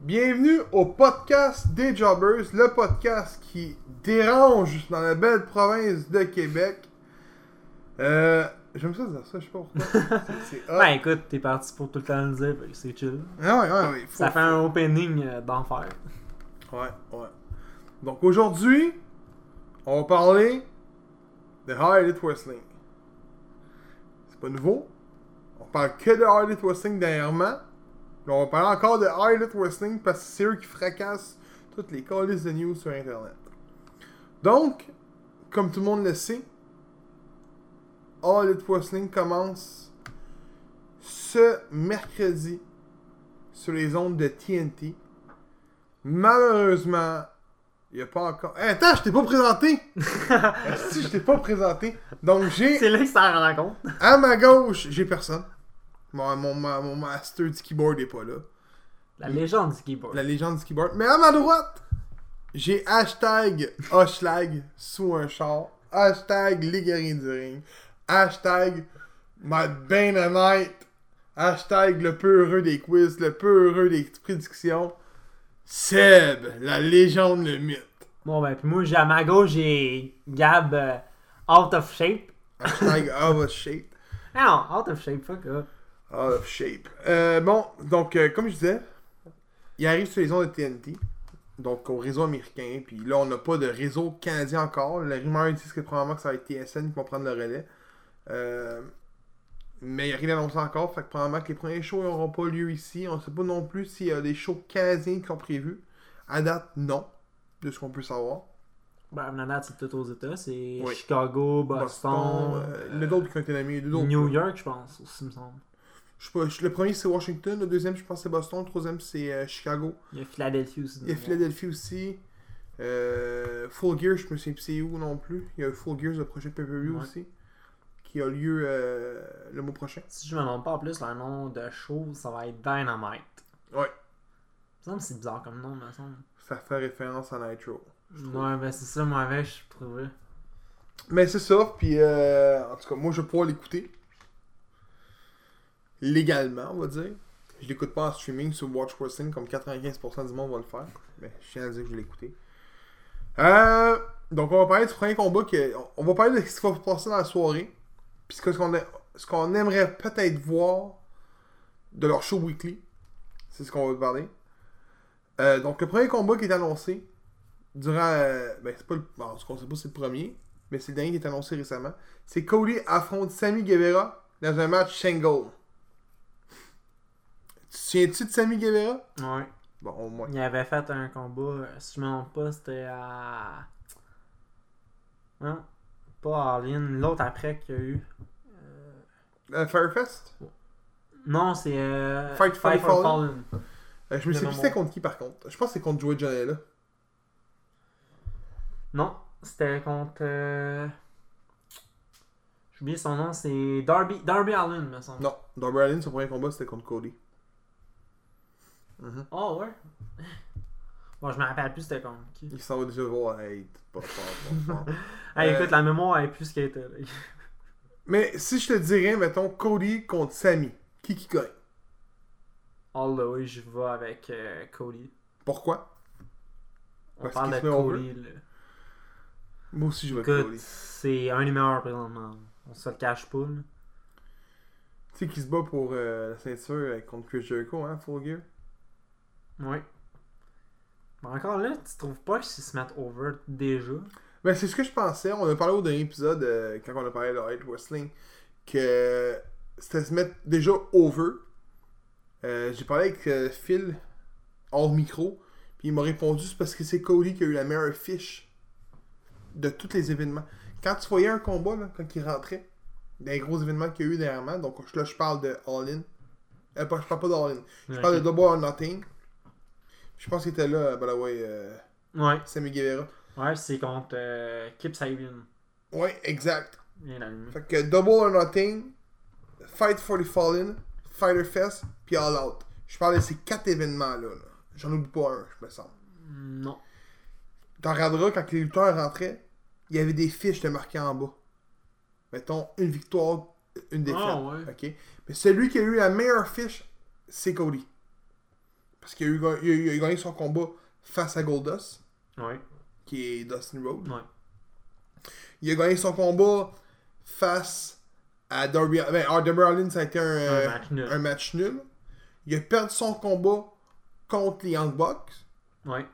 Bienvenue au podcast des Jobbers, le podcast qui dérange dans la belle province de Québec. J'aime ça dire ça, je sais pas pourquoi. C'est hot. Ben écoute, t'es parti pour tout le temps le dire, c'est chill. Ouais, ça fait un opening d'enfer. Ouais. Donc aujourd'hui, on va parler de Hard Hit Wrestling. C'est pas nouveau. On parle que de Hard Hit Wrestling dernièrement. On va parler encore de Hard Hit Wrestling parce que c'est eux qui fracassent toutes les calices de news sur Internet. Donc, comme tout le monde le sait, Hard Hit Wrestling commence ce mercredi sur les ondes de TNT. Malheureusement, il n'y a pas encore... Hey, attends, je t'ai pas présenté! Si, je t'ai pas présenté. Donc, j'ai... C'est là que ça rend compte. À ma gauche, j'ai personne. Mon master du keyboard n'est pas là. La légende du keyboard. Mais à ma droite, j'ai hashtag Hoshlag sous un char. Hashtag les guerriers du ring. Hashtag my Bane a night. Hashtag le peu heureux des quiz. Le peu heureux des prédictions. Seb, la légende, le mythe. Bon ben, puis moi, à ma gauche, j'ai Gab out of shape. Hashtag out of shape. Non, out of shape, fuck up. Out of shape. Donc, comme je disais, il arrive sur les ondes de TNT, donc au réseau américain, puis là, on n'a pas de réseau canadien encore. La rumeur dit que probablement que ça va être TSN qui va prendre le relais. Mais il n'y a rien d'annoncé encore, fait que probablement que les premiers shows n'auront pas lieu ici. On ne sait pas non plus s'il y a des shows canadiens qui sont prévus. À date, non, de ce qu'on peut savoir. Ben, la date, c'est tout aux États, c'est oui. Chicago, Boston, le d'autres qui ont été nommés, New York, je pense, aussi, me semble. Le premier c'est Washington, le deuxième je pense c'est Boston, le troisième c'est Chicago. Il y a Philadelphie aussi. Full Gear, je me souviens plus c'est où non plus. Il y a Full Gears, le projet de PPV aussi, qui a lieu le mois prochain. Si je me trompe pas en plus, le nom de show, ça va être Dynamite. Ouais. Ça me semble c'est bizarre comme nom, me semble. Ça fait référence à Nitro. Ouais, ben c'est ça, moi je trouvais. Mais c'est ça, puis en tout cas, moi je vais pouvoir l'écouter. Légalement, on va dire. Je l'écoute pas en streaming sur Watch Wrestling comme 95% du monde va le faire. Mais je tiens à dire que je vais l'écouter. Donc, on va parler du premier combat. On va parler de ce qui va passer dans la soirée. Puis ce qu'on aimerait peut-être voir de leur show weekly. C'est ce qu'on va parler. Donc, le premier combat qui est annoncé durant. Ben, c'est pas le. Bon, ce qu'on sait pas si c'est le premier. Mais c'est le dernier qui est annoncé récemment. C'est Cody affronte Sammy Guevara dans un match single. Tu tiens-tu de Sammy Guevara? Ouais. Bon, au moins. Il avait fait un combat, si je me trompe pas, c'était à... Non, pas Arlene, l'autre après qu'il y a eu... Firefest? Non, c'est... Fight for Fallen. Je me souviens plus c'était contre qui, par contre. Je pense que c'est contre Joey Janela. Non, c'était contre... J'ai oublié son nom, c'est Darby Allin, me semble. Non, Darby Allin, son premier combat, c'était contre Cody. Mm-hmm. Oh ouais? Bon, je me rappelle plus c'était comme qui. Il s'en va déjà voir, hey, t'es pas fort. Hey, écoute, la mémoire est plus ce qu'elle était. Mais si je te dirais, mettons, Cody contre Sammy, qui gagne? All the way, je vais avec Cody. Pourquoi? Parce on parle de Cody, là. Moi aussi, je vais avec Cody. C'est un des meilleurs présentement. On se le cache pas, là. Tu sais qui se bat pour la ceinture contre Chris Jericho, hein, Full Gear? Oui. Mais encore là, tu trouves pas qu'ils se mettent over déjà? Ben, c'est ce que je pensais. On a parlé au dernier épisode, quand on a parlé de Hard Hit Wrestling, que c'était se mettre déjà over. J'ai parlé avec Phil hors micro, puis il m'a répondu c'est parce que c'est Cody qui a eu la meilleure fiche de tous les événements. Quand tu voyais un combat, là, quand il rentrait, des gros événements qu'il y a eu dernièrement, donc là je parle de All-In. Je parle pas d'All-In, je parle de Double or Nothing. Je pense qu'il était là, by the way, Sammy Guevara. Ouais, c'est contre Kip Sabian. Ouais, exact. Bien allumé. Fait que Double or Nothing, Fight for the Fallen, Fighter Fest, puis All Out. Je parle de ces quatre événements-là. Là. J'en oublie pas un, je me sens. Non. T'en regarderas, quand les lutteurs rentraient, il y avait des fiches de marquées en bas. Mettons, une victoire, une défaite. Ah, ouais. OK. Mais celui qui a eu la meilleure fiche, c'est Cody. Parce qu'il a eu il a gagné son combat face à Goldust. Ouais. Qui est Dustin Rhodes. Ouais. Il a gagné son combat face à Darby Allin. Darby Allin, ça a été un match nul. Il a perdu son combat contre les Young Bucks. Ouais.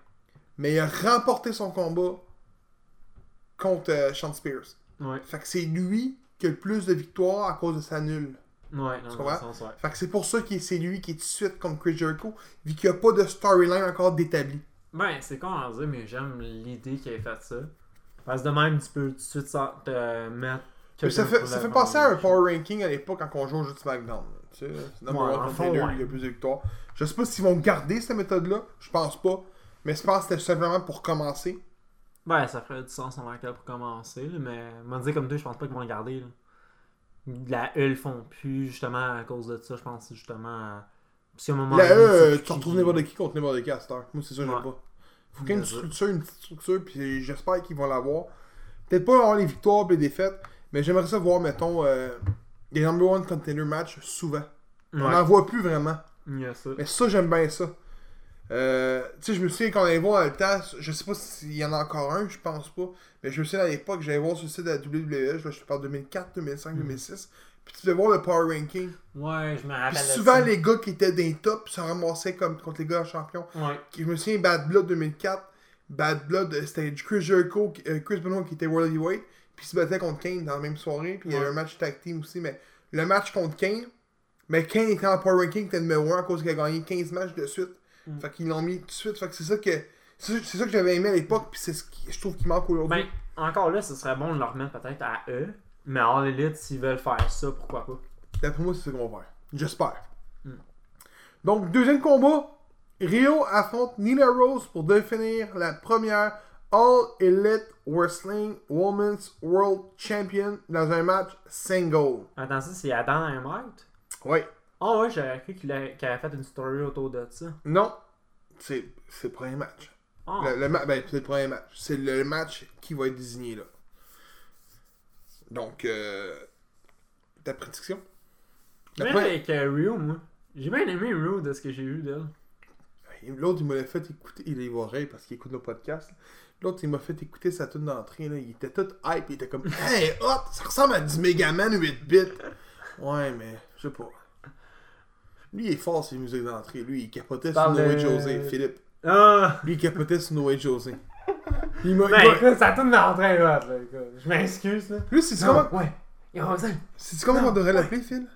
Mais il a remporté son combat contre Sean Spears. Ouais. Fait que c'est lui qui a le plus de victoires à cause de sa nulle. Ouais, non, dans le sens, ouais. Fait que c'est pour ça que c'est lui qui est tout de suite comme Chris Jericho, vu qu'il n'y a pas de storyline encore d'établi. Ben, c'est con à dire, mais j'aime l'idée qu'il ait fait ça. Parce que de même, tu peux tout de suite te mettre. Ça fait passer à un power ranking à l'époque quand on joue au jeu de SmackDown. Tu sais, c'est number 1 contender, il y a plus de victoires. Je sais pas s'ils vont garder cette méthode-là, je pense pas. Mais je pense que c'était simplement pour commencer. Ben, ça ferait du sens en là pour commencer, là, mais m'en dire comme toi, je pense pas qu'ils vont le garder. Là. La E le font plus, justement, à cause de ça, je pense, justement. Parce qu'à un moment. La E, tu retrouves n'importe qui contre n'importe qui à cette heure. Moi, c'est ça, j'aime pas. Faut qu'il y ait une petite structure, puis j'espère qu'ils vont l'avoir. Peut-être pas avoir les victoires et les défaites, mais j'aimerais ça voir, mettons, des number one contender match souvent. Ouais. On n'en voit plus vraiment. Yeah, ça. Mais ça, j'aime bien ça. Tu sais, je me souviens quand on allait voir à temps, je sais pas s'il y en a encore un, je pense pas, mais je me souviens à l'époque, j'allais voir sur le site de la WWE, je te parle 2004, 2005, 2006, puis tu devais voir le power ranking. Ouais, je me rappelle. Puis souvent, les gars qui étaient dans les tops se ramassaient comme contre les gars champions. Ouais. Je me souviens, Bad Blood 2004, Bad Blood, c'était Chris Jericho, Chris Benoit qui était World Heavyweight, puis il se battait contre Kane dans la même soirée, puis il y avait un match tag team aussi, mais le match contre Kane, mais Kane était en power ranking, était numéro 1 à cause qu'il a gagné 15 matchs de suite. Fait qu'ils l'ont mis tout de suite. Fait que c'est ça que j'avais aimé à l'époque, puis c'est ce que je trouve qu'il manque aujourd'hui. Ben, encore là, ce serait bon de le remettre peut-être à eux, mais All Elite, s'ils veulent faire ça, pourquoi pas? D'après moi, c'est ce qu'on va faire. J'espère. Donc, deuxième combat, Riho affronte Nyla Rose pour définir la première All Elite Wrestling Women's World Champion dans un match single. Attends, ça, c'est Adam un Mike? Oui. Ah oh ouais, j'avais cru qu'il avait fait une story autour de ça. Non, c'est le premier match. Oh. C'est le premier match. C'est le match qui va être désigné là. Donc, ta prédiction? Avec Riho, moi. J'ai bien aimé Riho de ce que j'ai vu d'elle. L'autre, il m'a fait écouter. Il est oreille parce qu'il écoute nos podcasts. L'autre, il m'a fait écouter sa tune d'entrée. Là. Il était tout hype. Il était comme, hey, hop, ça ressemble à du Megaman 8-bit. Ouais, mais je sais pas. Lui, il est fort sur les musiques d'entrée. Lui, il capotait sur Noé José, Philippe. Ah. Lui, il capotait sur Noé José. Écoute, ça tourne d'entrée, là. Je m'excuse, là. Lui, c'est comment... Ouais. C'est comment on devrait l'appeler, Phil?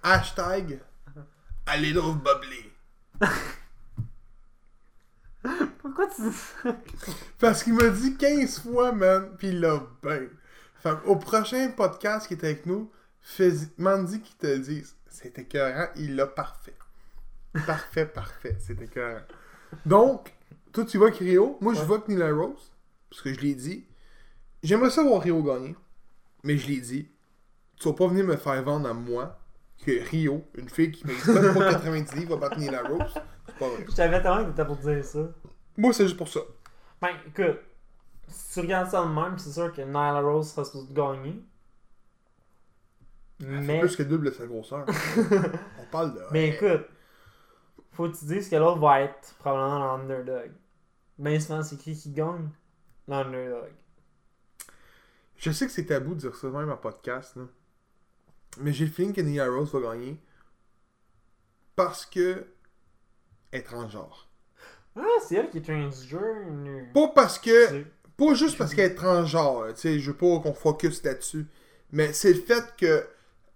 Hashtag... A little bubbly. Pourquoi tu dis ça? Parce qu'il m'a dit 15 fois, man. Pis il l'a bien. Fait au prochain podcast qui est avec nous, Mandy qui te le dise. C'était écœurant, il l'a parfait. Parfait, c'était écœurant. Donc, toi tu vois que Riho, moi je vois que Nyla Rose, parce que je l'ai dit. J'aimerais ça voir Riho gagner, mais je l'ai dit. Tu vas pas venir me faire vendre à moi que Riho, une fille qui m'existe pas 90 livres, va battre Nyla Rose. C'est pas vrai. Je savais tellement que t'étais pour dire ça. Moi c'est juste pour ça. Ben écoute, si tu regardes ça de même, c'est sûr que Nyla Rose sera supposée gagner. Elle fait plus que double de sa grosseur. On parle de... Mais écoute, faut que tu dises que l'autre va être probablement l'underdog. Ben souvent, c'est qui gagne? L'underdog. Je sais que c'est tabou de dire ça même en podcast, là. Mais j'ai le feeling que Nyla Rose va gagner parce que elle est transgenre. Ah, c'est elle qui est transgenre. Pas parce que... C'est... Pas juste parce qu'elle est transgenre. Tu sais, je veux pas qu'on focus là-dessus. Mais c'est le fait que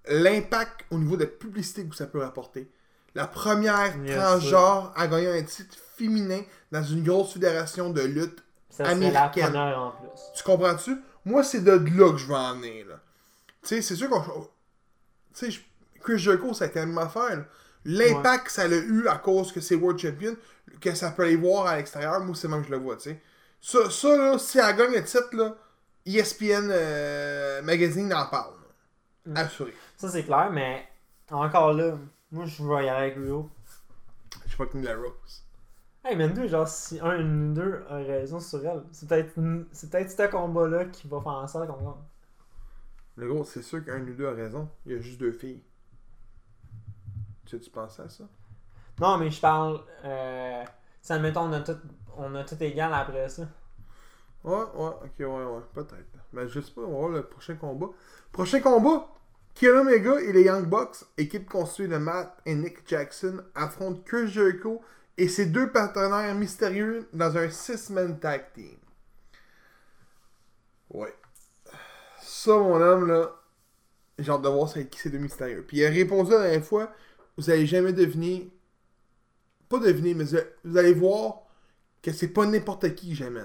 l'impact au niveau de la publicité que ça peut rapporter. La première transgenre à gagner un titre féminin dans une grosse fédération de lutte ça, américaine. C'est la première en plus. Tu comprends-tu? Moi, c'est de là que je veux en venir. Tu sais, c'est sûr qu'on... Tu sais, Chris Jericho, ça a été la même affaire. Là. L'impact que ça l'a eu à cause que c'est World Champion, que ça peut aller voir à l'extérieur, moi, c'est même que je le vois, tu sais. Ça, là, si elle gagne un titre, là, ESPN Magazine en parle. Assuré. Ça, c'est clair, mais encore là, moi, je vais y aller avec Riho. Je sais pas qui me la rose. Hey, mais nous, genre, si un ou deux a raison sur elle, c'est peut-être ce combat-là qui va faire en sorte qu'on gagne. Le gros, c'est sûr qu'un ou deux a raison. Il y a juste deux filles. Tu penses à ça? Non, mais je parle. Si, admettons, on a tout égal après ça. Ouais, peut-être. Mais je sais pas, on va voir le prochain combat. Prochain combat! Kenny Omega et les Young Bucks, équipe constituée de Matt et Nick Jackson, affrontent Chris Jericho et ses deux partenaires mystérieux dans un 6-man tag team. Ouais. Ça, mon homme, là, j'ai hâte de voir ça avec qui ces deux mystérieux. Puis il a répondu la dernière fois, vous allez jamais deviner, pas deviner, mais vous allez voir que c'est pas n'importe qui que j'amène.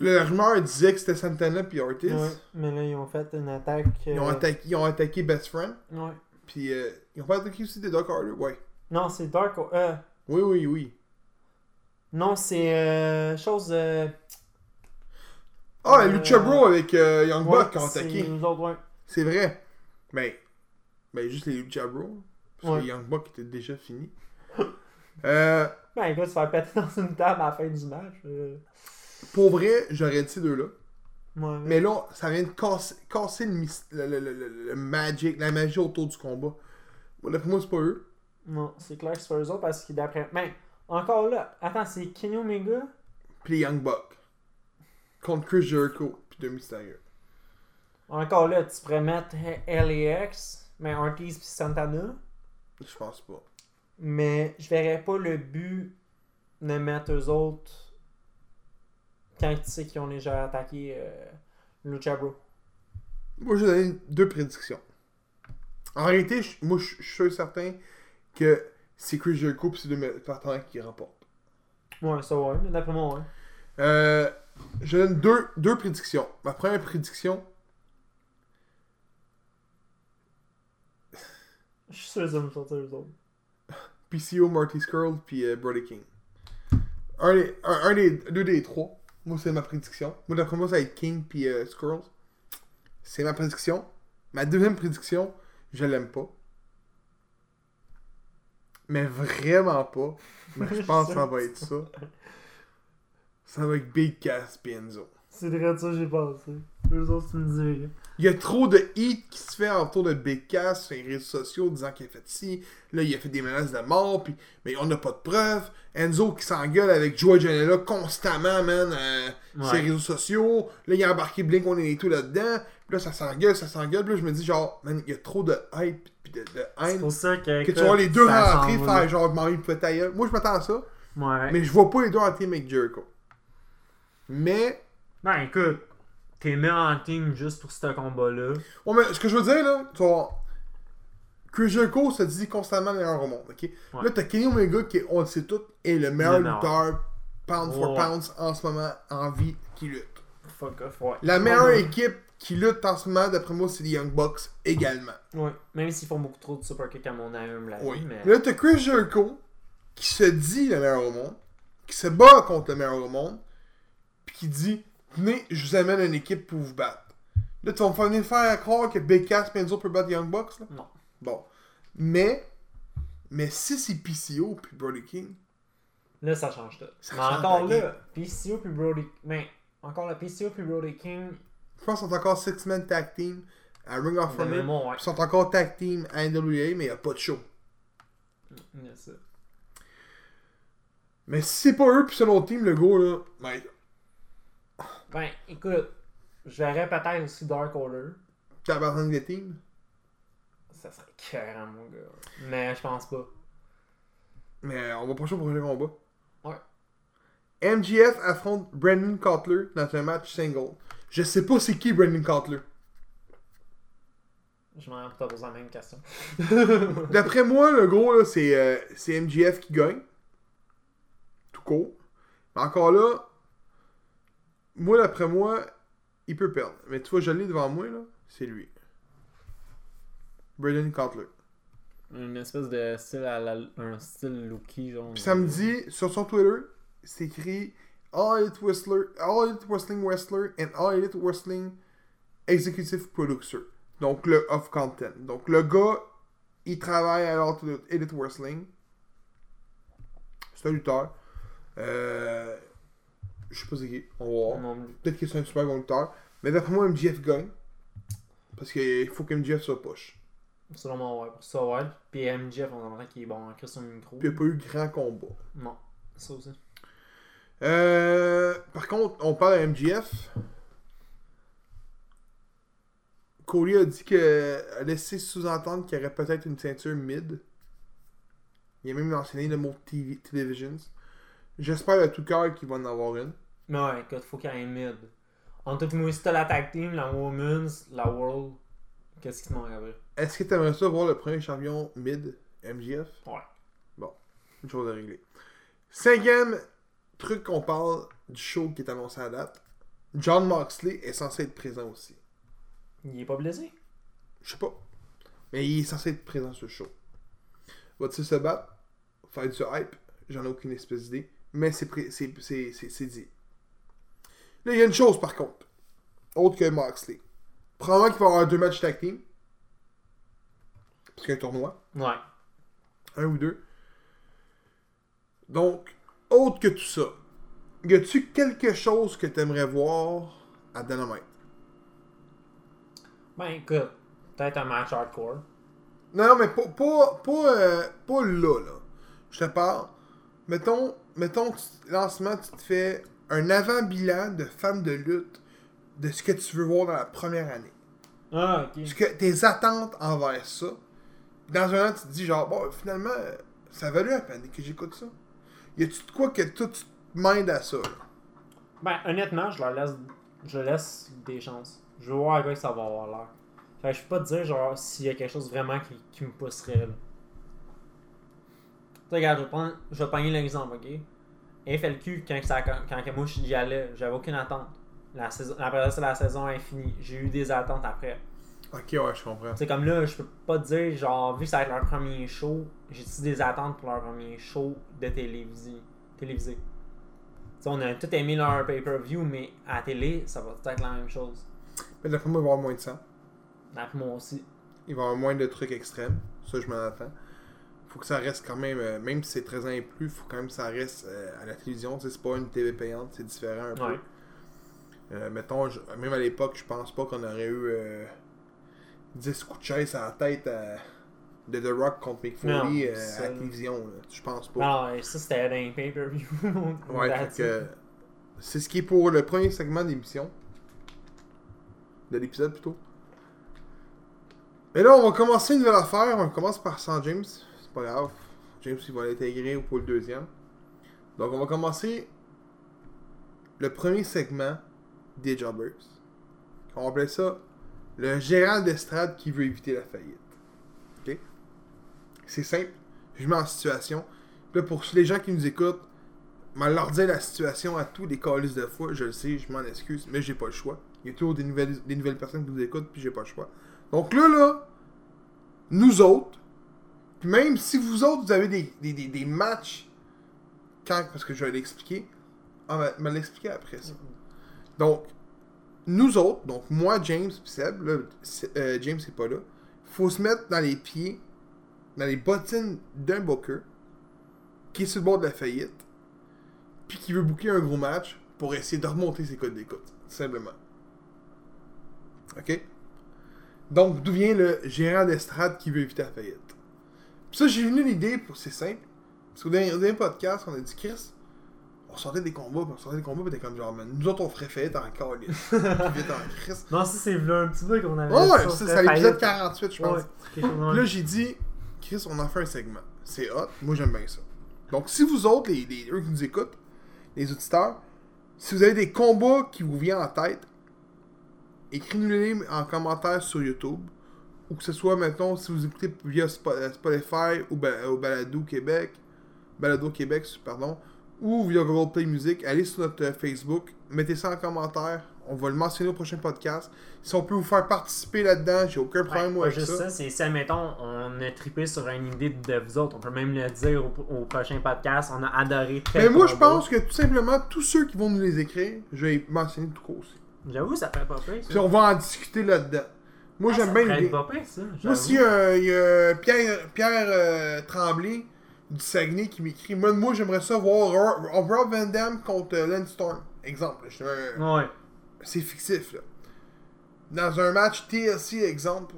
La rumeur disait que c'était Santana puis Ortiz. Ouais, mais là, ils ont fait une attaque... Ils ont attaqué Best Friend. Ouais. Puis ils ont fait attaquer aussi des Dark Order, ouais. Non, c'est Dark Order. Oui. Non, c'est... Lucha Bros avec Young Bucks qui ont attaqué. C'est nous autres, ouais. C'est vrai. Mais juste les Lucha Bros. Parce que Young Bucks étaient déjà finis. Ben, il va se faire péter dans une table à la fin du match. Pour vrai, j'aurais dit deux là. Ouais. Mais là, ça vient de casser le magic, la magie autour du combat. D'après moi, c'est pas eux. Non, c'est clair que c'est pas eux autres parce que d'après... Mais encore là, attends, c'est Kenny Omega? Puis Young Buck. Contre Chris Jericho, puis deux mystérieux. Encore là, tu pourrais mettre LAX, mais Ortiz puis Santana. Je pense pas. Mais je verrais pas le but de mettre eux autres... quand tu sais qu'ils ont déjà attaqué Lucha Bros. Moi, je vais donner deux prédictions. En réalité, je suis sûr et certain que c'est Chris Jericho et c'est deux partenaires qui remportent. Ouais, ça ouais, d'après moi, ouais. Je donne deux prédictions. Ma première prédiction... Je suis sûr que ça me sortir les autres. PCO, Marty Scurll puis Brody King. Deux des trois. Moi, c'est ma prédiction. Moi, d'après moi, ça va être King puis Skrulls. C'est ma prédiction. Ma deuxième prédiction, je l'aime pas. Mais vraiment pas. Mais je pense que ça va être ça. Ça va être Big Cass puis Enzo. C'est vrai de ça que j'ai pensé. Eux autres, tu me dis. Là. Il y a trop de hits qui se fait autour de Big Cass sur les réseaux sociaux disant qu'il a fait ci. Là, il a fait des menaces de mort. Puis... Mais on n'a pas de preuves. Enzo qui s'engueule avec Joey Janela constamment, man, sur les réseaux sociaux. Là, il a embarqué Blink, on est tout là-dedans. Puis là, ça s'engueule. Puis là, je me dis, genre, man, il y a trop de hype puis de haine. C'est pour ça que tu vois les deux rentrer faire genre, Marie peut tailler. Moi, je m'attends à ça. Ouais. Mais je vois pas les deux rentrer avec Jericho. Mais. Ben, écoute. T'es mis en team juste pour ce combat-là. Ouais, mais ce que je veux dire, là, tu vois, Chris Jericho se dit constamment le meilleur au monde, ok? Ouais. Là, t'as Kenny Omega qui, on le sait tout, est le meilleur lutteur pound for pound en ce moment, en vie, qui lutte. Fuck off, ouais. La meilleure équipe qui lutte en ce moment, d'après moi, c'est les Young Bucks également. Ouais, même s'ils font beaucoup trop de super kick à mon âme, là. Oui, mais... Là, t'as Chris Jericho qui se dit le meilleur au monde, qui se bat contre le meilleur au monde, puis qui dit... Venez, je vous amène une équipe pour vous battre. Là, tu vas me venir faire croire que Big Cass et Enzo peuvent battre Young Bucks, là? Non. Bon. Mais si c'est PCO puis Brody King... Là, ça change tout. PCO puis Brody King... Je pense qu'ils sont encore 6-man tag team à Ring of Honor. Ouais. Ils sont encore tag team à NWA, mais il n'y a pas de show. Bien sûr. Mais si c'est pas eux puis c'est l'autre team, le go, là... Mate. Ben, écoute, je verrais peut-être aussi Dark Order. T'as abandonné des teams? Ça serait carrément, mon gars. Mais je pense pas. Mais on va prochain pour le combat. Ouais. MJF affronte Brandon Cutler dans un match single. Je sais pas c'est qui Brandon Cutler. Je m'en pas posé la même question. D'après moi, le gros, là, c'est MJF qui gagne. Tout court. Mais encore là... Moi, d'après moi, il peut perdre. Mais tu vois, je l'ai devant moi, là. C'est lui. Brandon Cutler. Une espèce de style à la... Un style looky, genre. Puis samedi, sur son Twitter, c'est écrit All Elite Wrestler, All Elite Wrestling Wrestler and All Elite Wrestling Executive Producer. Donc, le off-content. Donc, le gars, il travaille à All Elite Wrestling. C'est un lutteur. Je sais pas c'est qui, on va voir. Peut-être que c'est un super bon lutteur. Mais d'après moi, MJF gagne. Parce qu'il faut que MJF soit push. Selon moi, ouais. Pour ça, ouais. Puis MJF, on entend qu'il est bon, Chris son micro. Puis il n'y a pas eu grand combat. Non, ça aussi. Par contre, on parle de MJF. Cody a dit que a laissé sous-entendre qu'il y aurait peut-être une ceinture mid. Il a même mentionné le mot Televisions. J'espère de tout cœur qu'il va en avoir une. Mais ouais, écoute, faut qu'il y ait une mid. En tout cas, si t'as la tag team, la women's, la world, qu'est-ce qui te manque après? Est-ce que t'aimerais ça voir le premier champion mid, MJF? Ouais. Bon, une chose à régler. Cinquième truc qu'on parle du show qui est annoncé à date, John Moxley est censé être présent aussi. Il est pas blessé? Je sais pas. Mais il est censé être présent sur le show. Va-t-il se battre? Faire du hype? J'en ai aucune espèce d'idée. Mais c'est dit. Là, il y a une chose par contre. Autre que Moxley. Probablement qu'il va y avoir 2 matchs tag team. Parce qu'il y a un tournoi. Ouais. 1 ou 2. Donc, autre que tout ça, y a-tu quelque chose que t'aimerais voir à Dynamite? Ben écoute, peut-être un match hardcore. Non, mais pas là. Je te parle. Mettons lancement, tu te fais un avant-bilan de femme de lutte de ce que tu veux voir dans la première année. Ah, ok. Parce que tes attentes envers ça, dans un an, tu te dis genre, bon, finalement, ça valait la peine que j'écoute ça. Y a-tu de quoi que toi, tu te mindes à ça? Là? Ben, honnêtement, je leur laisse des chances. Je veux voir avec ça va avoir l'air. Fait que je peux pas te dire genre s'il y a quelque chose vraiment qui me pousserait là. Tu sais, regarde, je vais pogner l'exemple, ok? FLQ, quand moi j'y allais, j'avais aucune attente. La saison est finie. J'ai eu des attentes après. Ok, ouais, je comprends. C'est comme là, je peux pas te dire genre, vu que ça va être leur premier show, j'ai-tu des attentes pour leur premier show de télévisé. T'sais, on a tout aimé leur pay-per-view, mais à la télé, ça va peut-être la même chose. Mais d'après moi, il va y avoir moins de sang. D'après moi aussi. Il va y avoir moins de trucs extrêmes. Ça, je m'en attends. Faut que ça reste quand même si c'est 13 ans et plus, faut quand même que ça reste à la télévision. T'sais, c'est pas une TV payante, c'est différent un peu. Mettons, même à l'époque, je pense pas qu'on aurait eu 10 coups de chaise à la tête de The Rock contre Mick Foley à la télévision. Je pense pas. Ah ouais, ça c'était un pay-per-view. Ouais, donc c'est ce qui est pour le premier segment d'émission. De l'épisode plutôt. Mais là, on va commencer une nouvelle affaire. On commence par sans James. C'est pas grave. James, il va l'intégrer pour le deuxième. Donc, on va commencer le premier segment des Jobbers. On appelait ça le gérant d'estrade qui veut éviter la faillite. Ok? C'est simple. Je mets en situation. Puis là, pour les gens qui nous écoutent, m'alorder la situation à tous les calices de fois. Je le sais, je m'en excuse, mais j'ai pas le choix. Il y a toujours des nouvelles personnes qui nous écoutent, puis j'ai pas le choix. Donc là, nous autres, puis même si vous autres, vous avez des matchs, parce que je vais l'expliquer, on va l'expliquer après ça. Donc, nous autres, donc moi, James, puis Seb, là, James c'est pas là, faut se mettre dans les pieds, dans les bottines d'un booker, qui est sur le bord de la faillite, puis qui veut booker un gros match pour essayer de remonter ses codes d'écoute, simplement. Ok? Donc, d'où vient le gérant d'estrade qui veut éviter la faillite? Puis ça, j'ai venu l'idée, c'est simple. Parce qu'au dernier podcast, on a dit, Chris, on sortait des combats, pis t'es comme genre, man, nous autres, on ferait faillite en calice. Puis vite en Chris. Non, ça, c'est là un petit peu qu'on avait. Oh, ouais, c'est à l'épisode 48, je pense. Puis là, j'ai dit, Chris, on en fait un segment. C'est hot, moi, j'aime bien ça. Donc, si vous autres, eux qui nous écoutent, les auditeurs, si vous avez des combats qui vous viennent en tête, écrivez-nous en commentaire sur YouTube, ou que ce soit, mettons, si vous écoutez via Spotify ou au Balado Québec, ou via Google Play Music, allez sur notre Facebook, mettez ça en commentaire, on va le mentionner au prochain podcast. Si on peut vous faire participer là-dedans, j'ai aucun problème avec ça. Juste ça, c'est si, admettons, on a trippé sur une idée de vous autres, on peut même le dire au prochain podcast, on a adoré. Mais moi, je pense que tout simplement, tous ceux qui vont nous les écrire, je vais les mentionner tout court aussi. J'avoue, ça fait pas peur. Puis on va en discuter là-dedans. Moi, j'aime bien l'idée. Ça fait pas peur, ça. J'avoue. Moi, si il y a Pierre Tremblay du Saguenay qui m'écrit, moi j'aimerais ça voir Rob Van Dam contre Lance Storm. Exemple. Ouais. C'est fictif, là. Dans un match TLC, exemple.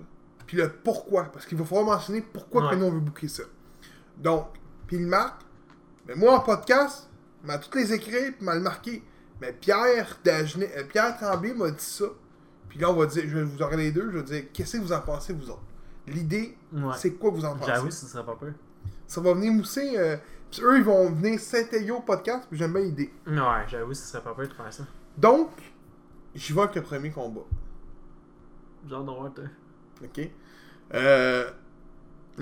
puis le pourquoi. Parce qu'il va falloir mentionner pourquoi que nous, on veut booker ça. Donc, puis il marque. Mais moi, en podcast, il m'a toutes les écrits, puis m'a le marqué. Mais Pierre Tremblay m'a dit ça. Puis là, on va dire, je vais vous envoyer les deux, je vais dire, qu'est-ce que vous en pensez, vous autres? L'idée, c'est quoi que vous en pensez? J'avoue, ça ne serait pas peur. Ça va venir mousser. Puis eux, ils vont venir s'intéresser au podcast, puis j'aime bien l'idée. Ouais, j'avoue, ça serait pas peur de faire ça. Donc, j'y vais avec le premier combat. Genre d'horreur, toi. Ok. Là,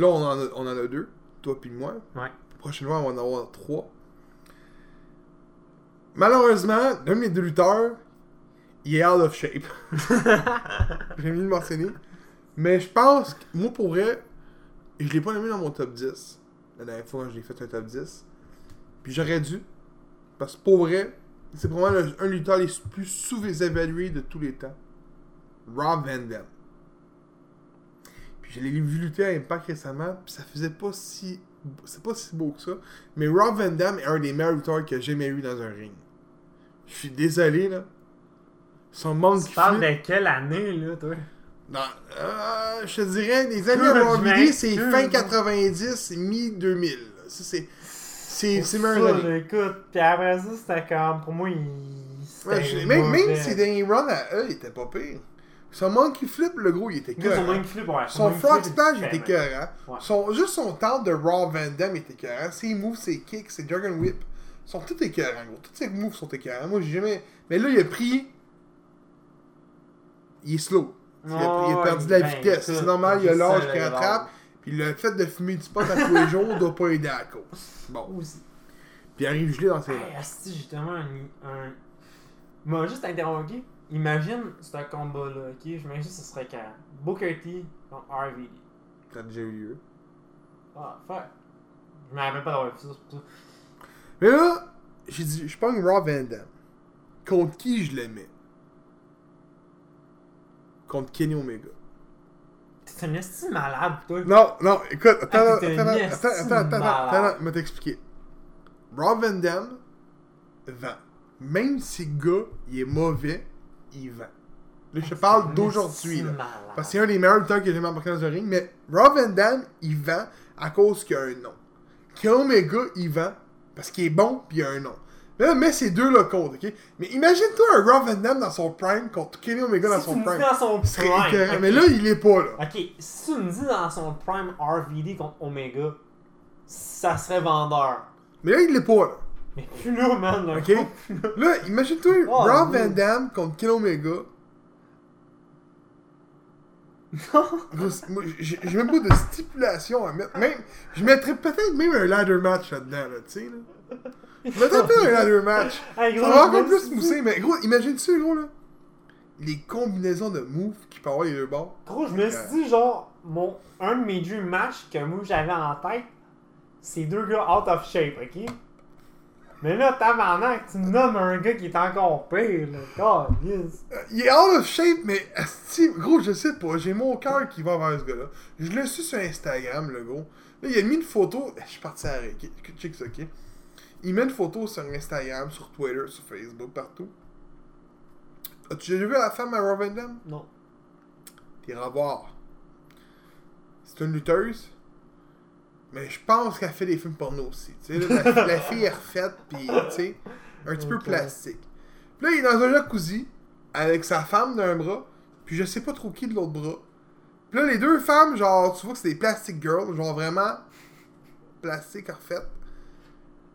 on en a deux, toi puis moi. Ouais. Prochainement, on va en avoir trois. Malheureusement, l'un des deux lutteurs, il est out of shape. J'ai mis le mentionner. Mais je pense que, moi, pour vrai, je l'ai pas nommé dans mon top 10. La dernière fois, quand je l'ai fait un top 10. Puis j'aurais dû. Parce que pour vrai, c'est probablement un lutteur les plus sous-évalués de tous les temps. Rob Van Dam. Puis je l'ai vu lutter à Impact récemment, puis ça faisait pas si... C'est pas si beau que ça. Mais Rob Van Dam est un des meilleurs lutteurs que j'ai jamais eu dans un ring. Je suis désolé, là. Son monde qui parle de quelle année, là, toi? Non, je te dirais, les années à avoir vidé, c'est fin 90, mi-2000. Ça, c'est meilleur. Écoute, puis après ça, c'était comme... Pour moi, même ses derniers runs à eux, il était pas pire. Son monkey flip, le gros, il était coeur. Son frog splash, il était coeur. Juste son temps de Raw Van Dam était coeur. Ses moves, ses kicks, ses dragon whip, sont tous écoeurs, en gros. Tous ses moves sont écoeurs. Moi, j'ai jamais... Mais là, il a pris... Il est slow. Il a perdu de la vitesse. C'est normal, il a l'âge qui rattrape. Puis le fait de fumer du pot à tous les jours doit pas aider à la cause. Bon. Puis il arrive gelé dans ses mains. Asti, justement, un... Moi, juste interrogué. Imagine ce combat-là, ok? J'imagine que ce serait quand Booker T contre RVD. Ça a déjà eu lieu. Ah, fuck. Je me rappelle pas d'avoir vu ça, c'est pour ça. Mais là, j'ai dit, je pogne Rob Van Dam. Contre qui je le mets? Contre Kenny Omega. T'es un esti malade, toi. Non, écoute, attends, je vais t'expliquer. Rob Van Dam vend. Même si le gars, il est mauvais, il vend. Là, je te parle d'aujourd'hui. Là, parce que c'est un des meilleurs lutteurs que j'ai jamais embarqué dans un ring. Mais Rob Van Dam, il vend à cause qu'il a un nom. Omega, il vend parce qu'il est bon pis il a un nom. Là, mets ces deux-là contre, ok? Mais imagine-toi un Rob Van Dam dans son prime contre Kenny Omega dans son prime. Mais là, il est pas là. Ok, si tu me dis dans son prime RVD contre Omega, ça serait vendeur. Mais là, il est pas là. Mais plus lourd, man, là. Okay. Là, imagine-toi Rob Van Dam contre Kenny Omega. Non! Moi, j'ai même pas de stipulation à mettre. Même, je mettrais peut-être même un ladder match là-dedans, là, tu sais, là. Je mettrais peut-être un ladder match. Hey, gros, ça va encore plus mousser, mais gros, imagine-tu, gros, là, les combinaisons de moves qu'il peut avoir les deux bords. Gros, je me suis dit, genre, un de mes deux matchs que moi j'avais en tête, c'est deux gars out of shape, ok? Mais là, tabarnak, tu me nommes un gars qui est encore pire, là. God, yes. Il est out of shape, mais asti, gros, je sais pas. J'ai mon cœur qui va vers ce gars-là. Je l'ai su sur Instagram, le gros. Là, il a mis une photo. Je suis parti à Rick. Check ça, ok? Il met une photo sur Instagram, sur Twitter, sur Facebook, partout. As-tu déjà vu la femme à Rob Van Dam? Non. T'iras voir. C'est une lutteuse. Mais je pense qu'elle fait des films porno aussi. Tu sais, la fille est refaite, puis tu sais, un petit peu plastique. Puis là, il est dans un jacuzzi, avec sa femme d'un bras, puis je sais pas trop qui de l'autre bras. Puis là, les deux femmes, genre, tu vois que c'est des plastic girls, genre vraiment plastique refaites.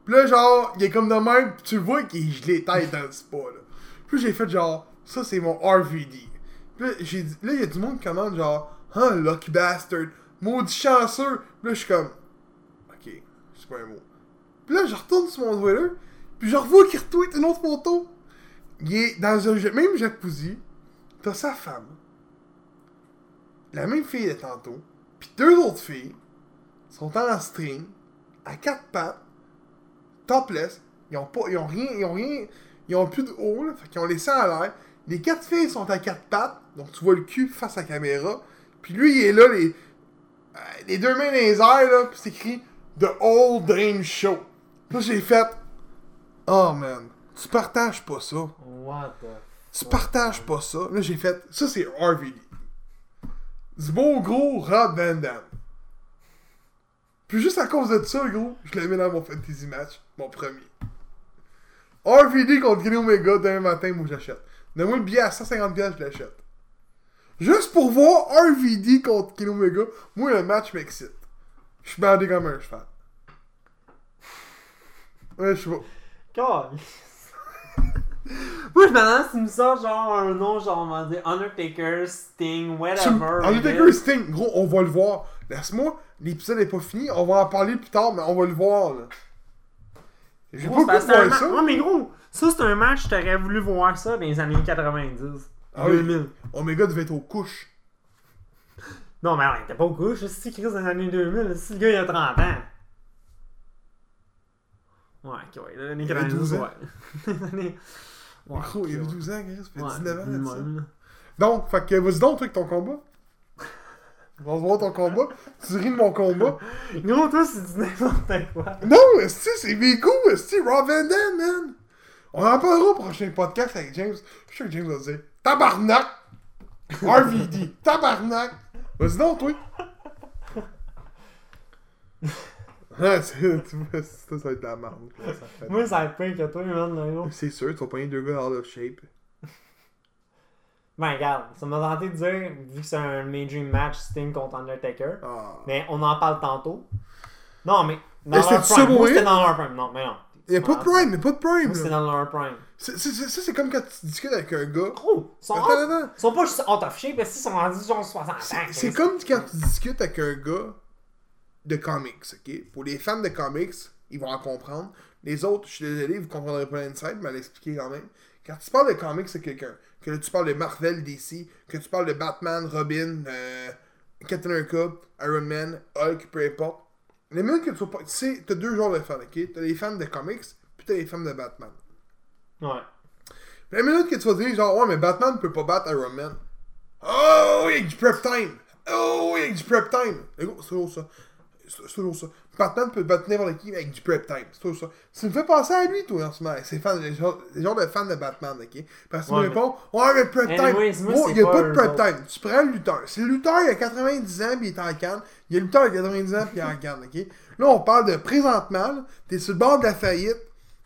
Puis là, genre, il est comme de même, pis tu vois qu'il est gelé tête dans le spa, là. Puis j'ai fait genre, ça c'est mon RVD. Puis là, j'ai dit, là, il y a du monde qui commande genre, ah, lucky bastard, maudit chanceux. Puis là, je suis comme, c'est pas un mot. Puis là, je retourne sur mon Twitter, puis je revois qu'il retweet une autre photo. Il est dans un même jacuzzi, t'as sa femme, la même fille de tantôt, puis deux autres filles sont en string, à quatre pattes, topless, ils ont rien, ils ont plus de haut, là, fait qu'ils ont laissé à l'air. Les quatre filles sont à quatre pattes, donc tu vois le cul face à la caméra, puis lui, il est là, les deux mains dans les airs, là, puis c'est écrit The Old Dream Show. Là, j'ai fait... Oh, man. Tu partages pas ça. What the... Tu partages pas ça. Là, j'ai fait... Ça, c'est RVD. du beau gros Rob Van Dam. Puis juste à cause de ça, gros, je l'ai mis dans mon fantasy match, mon premier. RVD contre Kenny Omega demain matin, moi j'achète. Donne-moi le billet à 150$, je l'achète. Juste pour voir RVD contre Kenny Omega, moi le match m'excite. Je suis bandé comme un cheval. Ouais, je suis beau. Moi, je me demande si tu me sors genre un nom, genre on va dire Undertaker, Sting, whatever. Undertaker, Sting, gros, on va le voir. Laisse-moi, l'épisode n'est pas fini, on va en parler plus tard, mais on va le voir, là. J'ai gros, pas ça. Non, mais gros, ça c'est un match, t'aurais voulu voir ça dans les années 90, ah 2000. Oui. Omega devait être aux couches. Non, mais il était pas aux couches, si Chris dans les années 2000, si le gars il a 30 ans. Ouais, ok, ouais, les années 90, ouais. Ouais, gros, il y avait 12 ans, Chris, ça fait 19 ans, là, ça. Donc, fait que, vas-y donc, toi, avec ton combat. On va voir ton combat. Tu ris de mon combat. Gros, toi, c'est du n'importe quoi. Non, esti, c'est mes coups, esti, Rob Van Dam, man. On en parlera au prochain podcast avec James. Je suis sûr que James va dire tabarnak. RVD, tabarnak. Vas-y donc, toi. Ah, tu vois, ça va être de la merde. Moi, ça va être pire que toi, man, là, gros. C'est sûr, tu vas pogner deux gars out of shape. Ben, regarde, ça m'a tenté de dire, vu que c'est un major match Sting contre Undertaker, mais on en parle tantôt. Non, mais dans leur prime. Moi, c'était dans leur prime. Non, mais non. Il n'y a pas de prime, Moi, c'était dans leur prime. Ça, c'est comme quand tu discutes avec un gars. Gros, ils sont pas juste out of shape, parce qu'ils sont rendus genre 60 ans. C'est comme quand tu discutes avec un gars de comics, ok? Pour les fans de comics, ils vont en comprendre. Les autres, je suis désolé, vous comprendrez pas l'inside, mais à l'expliquer quand même. Quand tu parles de comics, c'est quelqu'un. Que là, tu parles de Marvel, DC, que tu parles de Batman, Robin, Captain America, Iron Man, Hulk, peu importe. Les mêmes que tu sais, t'as deux genres de fans, ok? T'as les fans de comics, puis t'as les fans de Batman. Ouais. Les minutes que tu vas dire, genre, ouais, mais Batman peut pas battre Iron Man. Oh, il y a du prep time! C'est toujours ça. Batman peut battre n'importe qui avec du prep time. C'est toujours ça. Tu me fais penser à lui, toi, en ce moment. C'est les genres de fans de Batman, ok? Parce qu'il me répond, ouais, mais prep time. Moi, il n'y a pas de prep time. Tu prends le lutteur. Si le lutteur, il a 90 ans puis il est en canne, il y a le lutteur, il a 90 ans puis il est en canne, ok? Là, on parle de présentement. T'es sur le bord de la faillite.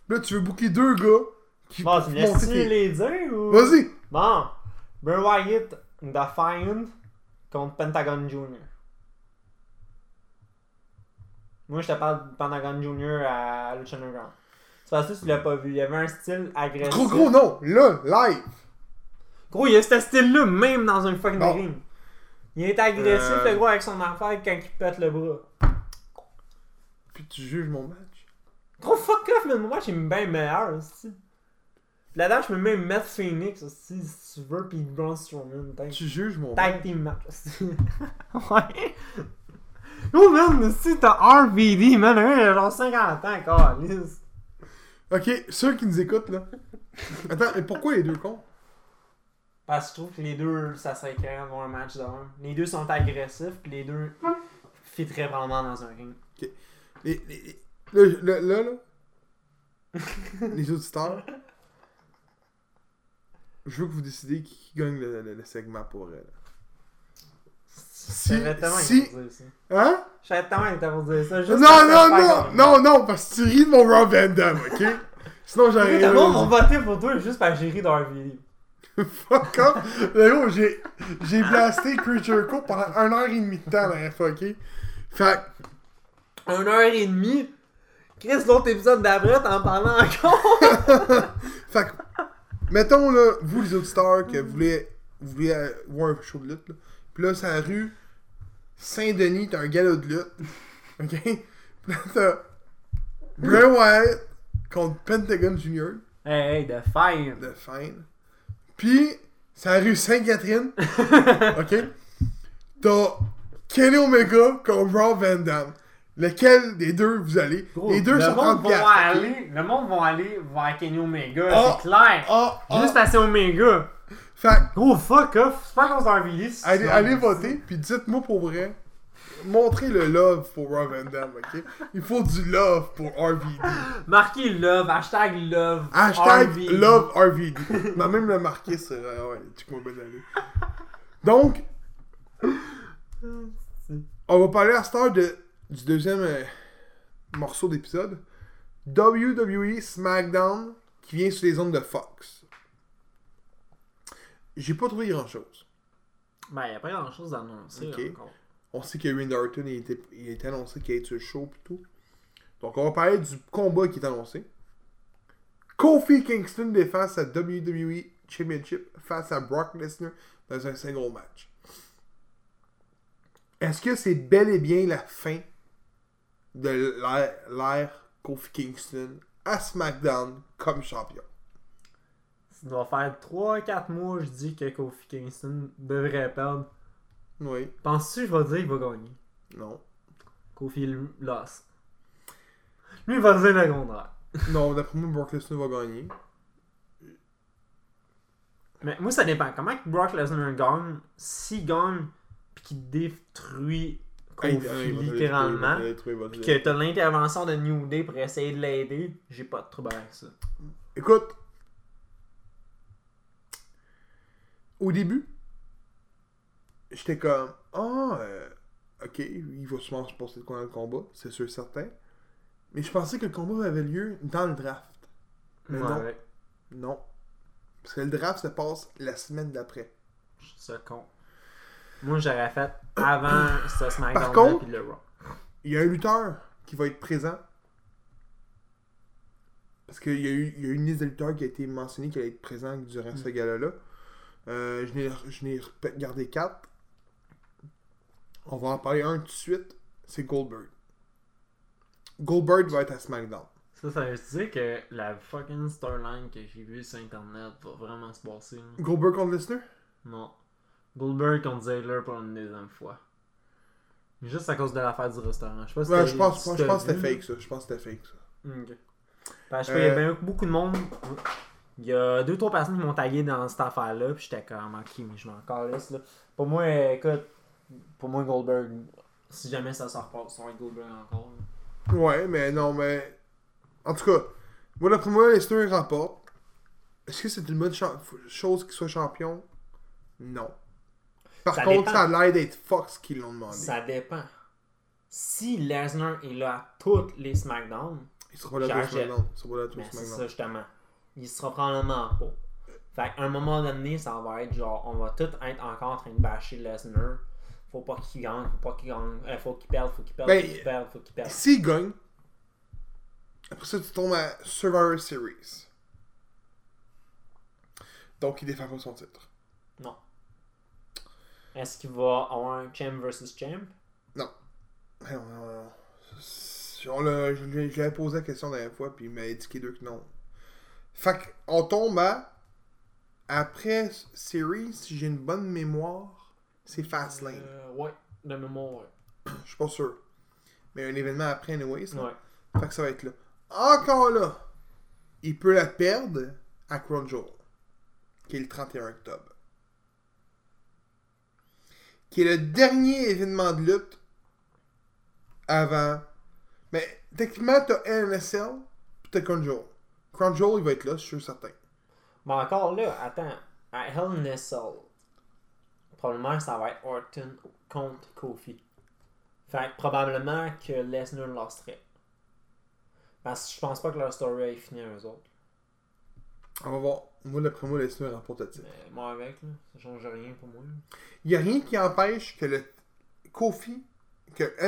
Là, tu veux booker deux gars qui vont te les deux ou. Vas-y. Bon. Bray Wyatt, The Fiend contre Pentagon Jr. Moi, je te parle de Pentagon Jr. à Lucha Underground. C'est parce que tu l'as pas vu. Il y avait un style agressif. Gros, non! Là, live! Gros, il y a ce style-là, même dans un fucking ring. Il est agressif, le gros, avec son affaire quand il pète le bras. Puis tu juges mon match? Gros, fuck off, mais mon match est bien meilleur, aussi. Là-dedans, je peux même mettre Phoenix, aussi, si tu veux, pis Braun Strowman. Tu juges mon match? Tag team match, aussi. Ouais! Oh man, si t'as RVD, man, il a genre 50 ans, câlisse. Ok, ceux qui nous écoutent, là. Attends, mais pourquoi les deux cons? Parce que je trouve que les deux, ça serait écœurant d'avoir un match d'un. Les deux sont agressifs, pis les deux fitteraient vraiment dans un ring. Ok. Là, les auditeurs, je veux que vous décidiez qui gagne le segment pour elle. Si... Hein? Je savais tellement que t'as pour dire ça. Non, parce que tu ris de mon Rob Van Dam, ok? Sinon, j'aurais... Le monde m'a voté pour toi juste parce que j'ai ri dans un vidéo. Fuck off! Gros, j'ai blasté Chris Jericho pendant 1h30 de temps, la fois, ok? Fait 1h30? Chris, l'autre épisode d'après, t'en parlais encore? Fait que... Mettons, là, vous, les auditeurs, que vous voulez voir un show de lutte, là. Pis là, c'est la rue Saint-Denis, t'as un galop de lutte. Ok? Pis là, t'as Bray Wyatt contre Pentagon Junior. Hey, The Fiend. Pis, c'est la rue Sainte-Catherine. Ok? T'as Kenny Omega contre Rob Van Dam. Lequel des deux vous allez? Gros, les deux sont en piastres. Le monde va aller voir Kenny Omega, c'est clair. Juste à ces Omega. Fait gros, fuck off, c'est pas qu'on s'en vilise. Allez voter, puis dites-moi pour vrai. Montrez le love pour Rob Van Dam, ok? Il faut du love pour RVD. Marquez love, #love. #love RVD. On a même le marqué sur. Ouais, tu peux me donner. Donc, On va parler à cette heure du deuxième morceau d'épisode. WWE SmackDown qui vient sur les ondes de Fox. J'ai pas trouvé grand-chose. Ben, il n'y a pas grand-chose à annoncer. Okay. Là, on sait que Randy Orton il a été annoncé qu'il allait être sur le show et tout. Donc, on va parler du combat qui est annoncé. Kofi Kingston défend sa WWE Championship face à Brock Lesnar dans un single match. Est-ce que c'est bel et bien la fin de l'ère Kofi Kingston à SmackDown comme champion? Ça doit faire 3-4 mois je dis que Kofi Kingston devrait perdre. Oui. Penses-tu que je vais dire qu'il va gagner? Non. Kofi lost. Lui, il va dire la grandeur. Non, d'après moi, Brock Lesnar va gagner. Mais moi, ça dépend. Comment que Brock Lesnar gagne, s'il gagne, pis qu'il détruit Kofi littéralement, pis que t'as l'intervention de New Day pour essayer de l'aider, j'ai pas de trouble avec ça. Écoute, au début, j'étais comme, ok, il va sûrement se passer de quoi dans le combat, c'est sûr certain. Mais je pensais que le combat avait lieu dans le draft. Mais ouais, non. Ouais. Non. Parce que le draft se passe la semaine d'après. C'est con. Moi, j'aurais fait avant ce SmackDown et le Raw. Il y a un lutteur qui va être présent. Parce qu'il y a eu une liste de lutteurs qui a été mentionnée qui allait être présente durant ce gala-là. Je n'ai regardé 4. On va en parler un tout de suite. C'est Goldberg. Goldberg va être à SmackDown. Ça veut dire que la fucking storyline que j'ai vue sur Internet va vraiment se passer. Goldberg contre Lesnar? Non. Goldberg contre Ziggler pour une deuxième fois. Juste à cause de l'affaire du restaurant. Je sais pas si je pense que c'était fake ça. Je pense que c'était fake ça. Ok. Parce qu'il y avait beaucoup de monde. Il y a 2-3 personnes qui m'ont tagué dans cette affaire-là. Puis j'étais comme ok, mais je m'en calisse là. Pour moi, écoute. Pour moi, Goldberg. Si jamais ça se repasse, ça va être Goldberg encore. Là. Ouais, mais non, mais... En tout cas, moi, d'après moi, Lesnar remporte. Est-ce que c'est une bonne chose qu'il soit champion? Non. Par contre, ça a l'air d'être Fox qui l'ont demandé. Ça dépend. Si Lesnar est là à toutes les SmackDown... Il sera pas là à tous les SmackDown. C'est ça, justement. Il sera probablement pas. Fait qu'à un moment donné, ça va être genre... On va tous être encore en train de bâcher Lesnar. Faut pas qu'il gagne, faut qu'il perde. S'il gagne, après ça, tu tombes à Survivor Series. Donc, il défend pas son titre. Non. Est-ce qu'il va avoir un champ versus champ? Non. Non. Je lui avais posé la question la dernière fois, puis il m'a indiqué que non. Fait qu'on tombe à... Après Series, si j'ai une bonne mémoire... C'est Fastlane. Ouais, de mémoire, ouais. Je suis pas sûr. Mais un événement après, anyways. Ouais. Fait que ça va être là. Encore là, il peut la perdre à Crown Jewel, qui est le 31 octobre. Qui est le dernier événement de lutte avant. Mais techniquement, t'as NSL, pis t'as Crown Jewel. Crown Jewel, il va être là, je suis certain. Mais encore là, attends. À Hell NSL. Probablement, ça va être Orton contre Kofi. Fait que probablement que Lesnar l'ostrait. Parce que je pense pas que leur story aille finir à eux autres. On va voir. Moi, d'après moi, Lesnar remporte le titre. Mais moi avec, là, ça change rien pour moi. Il y a rien qui empêche que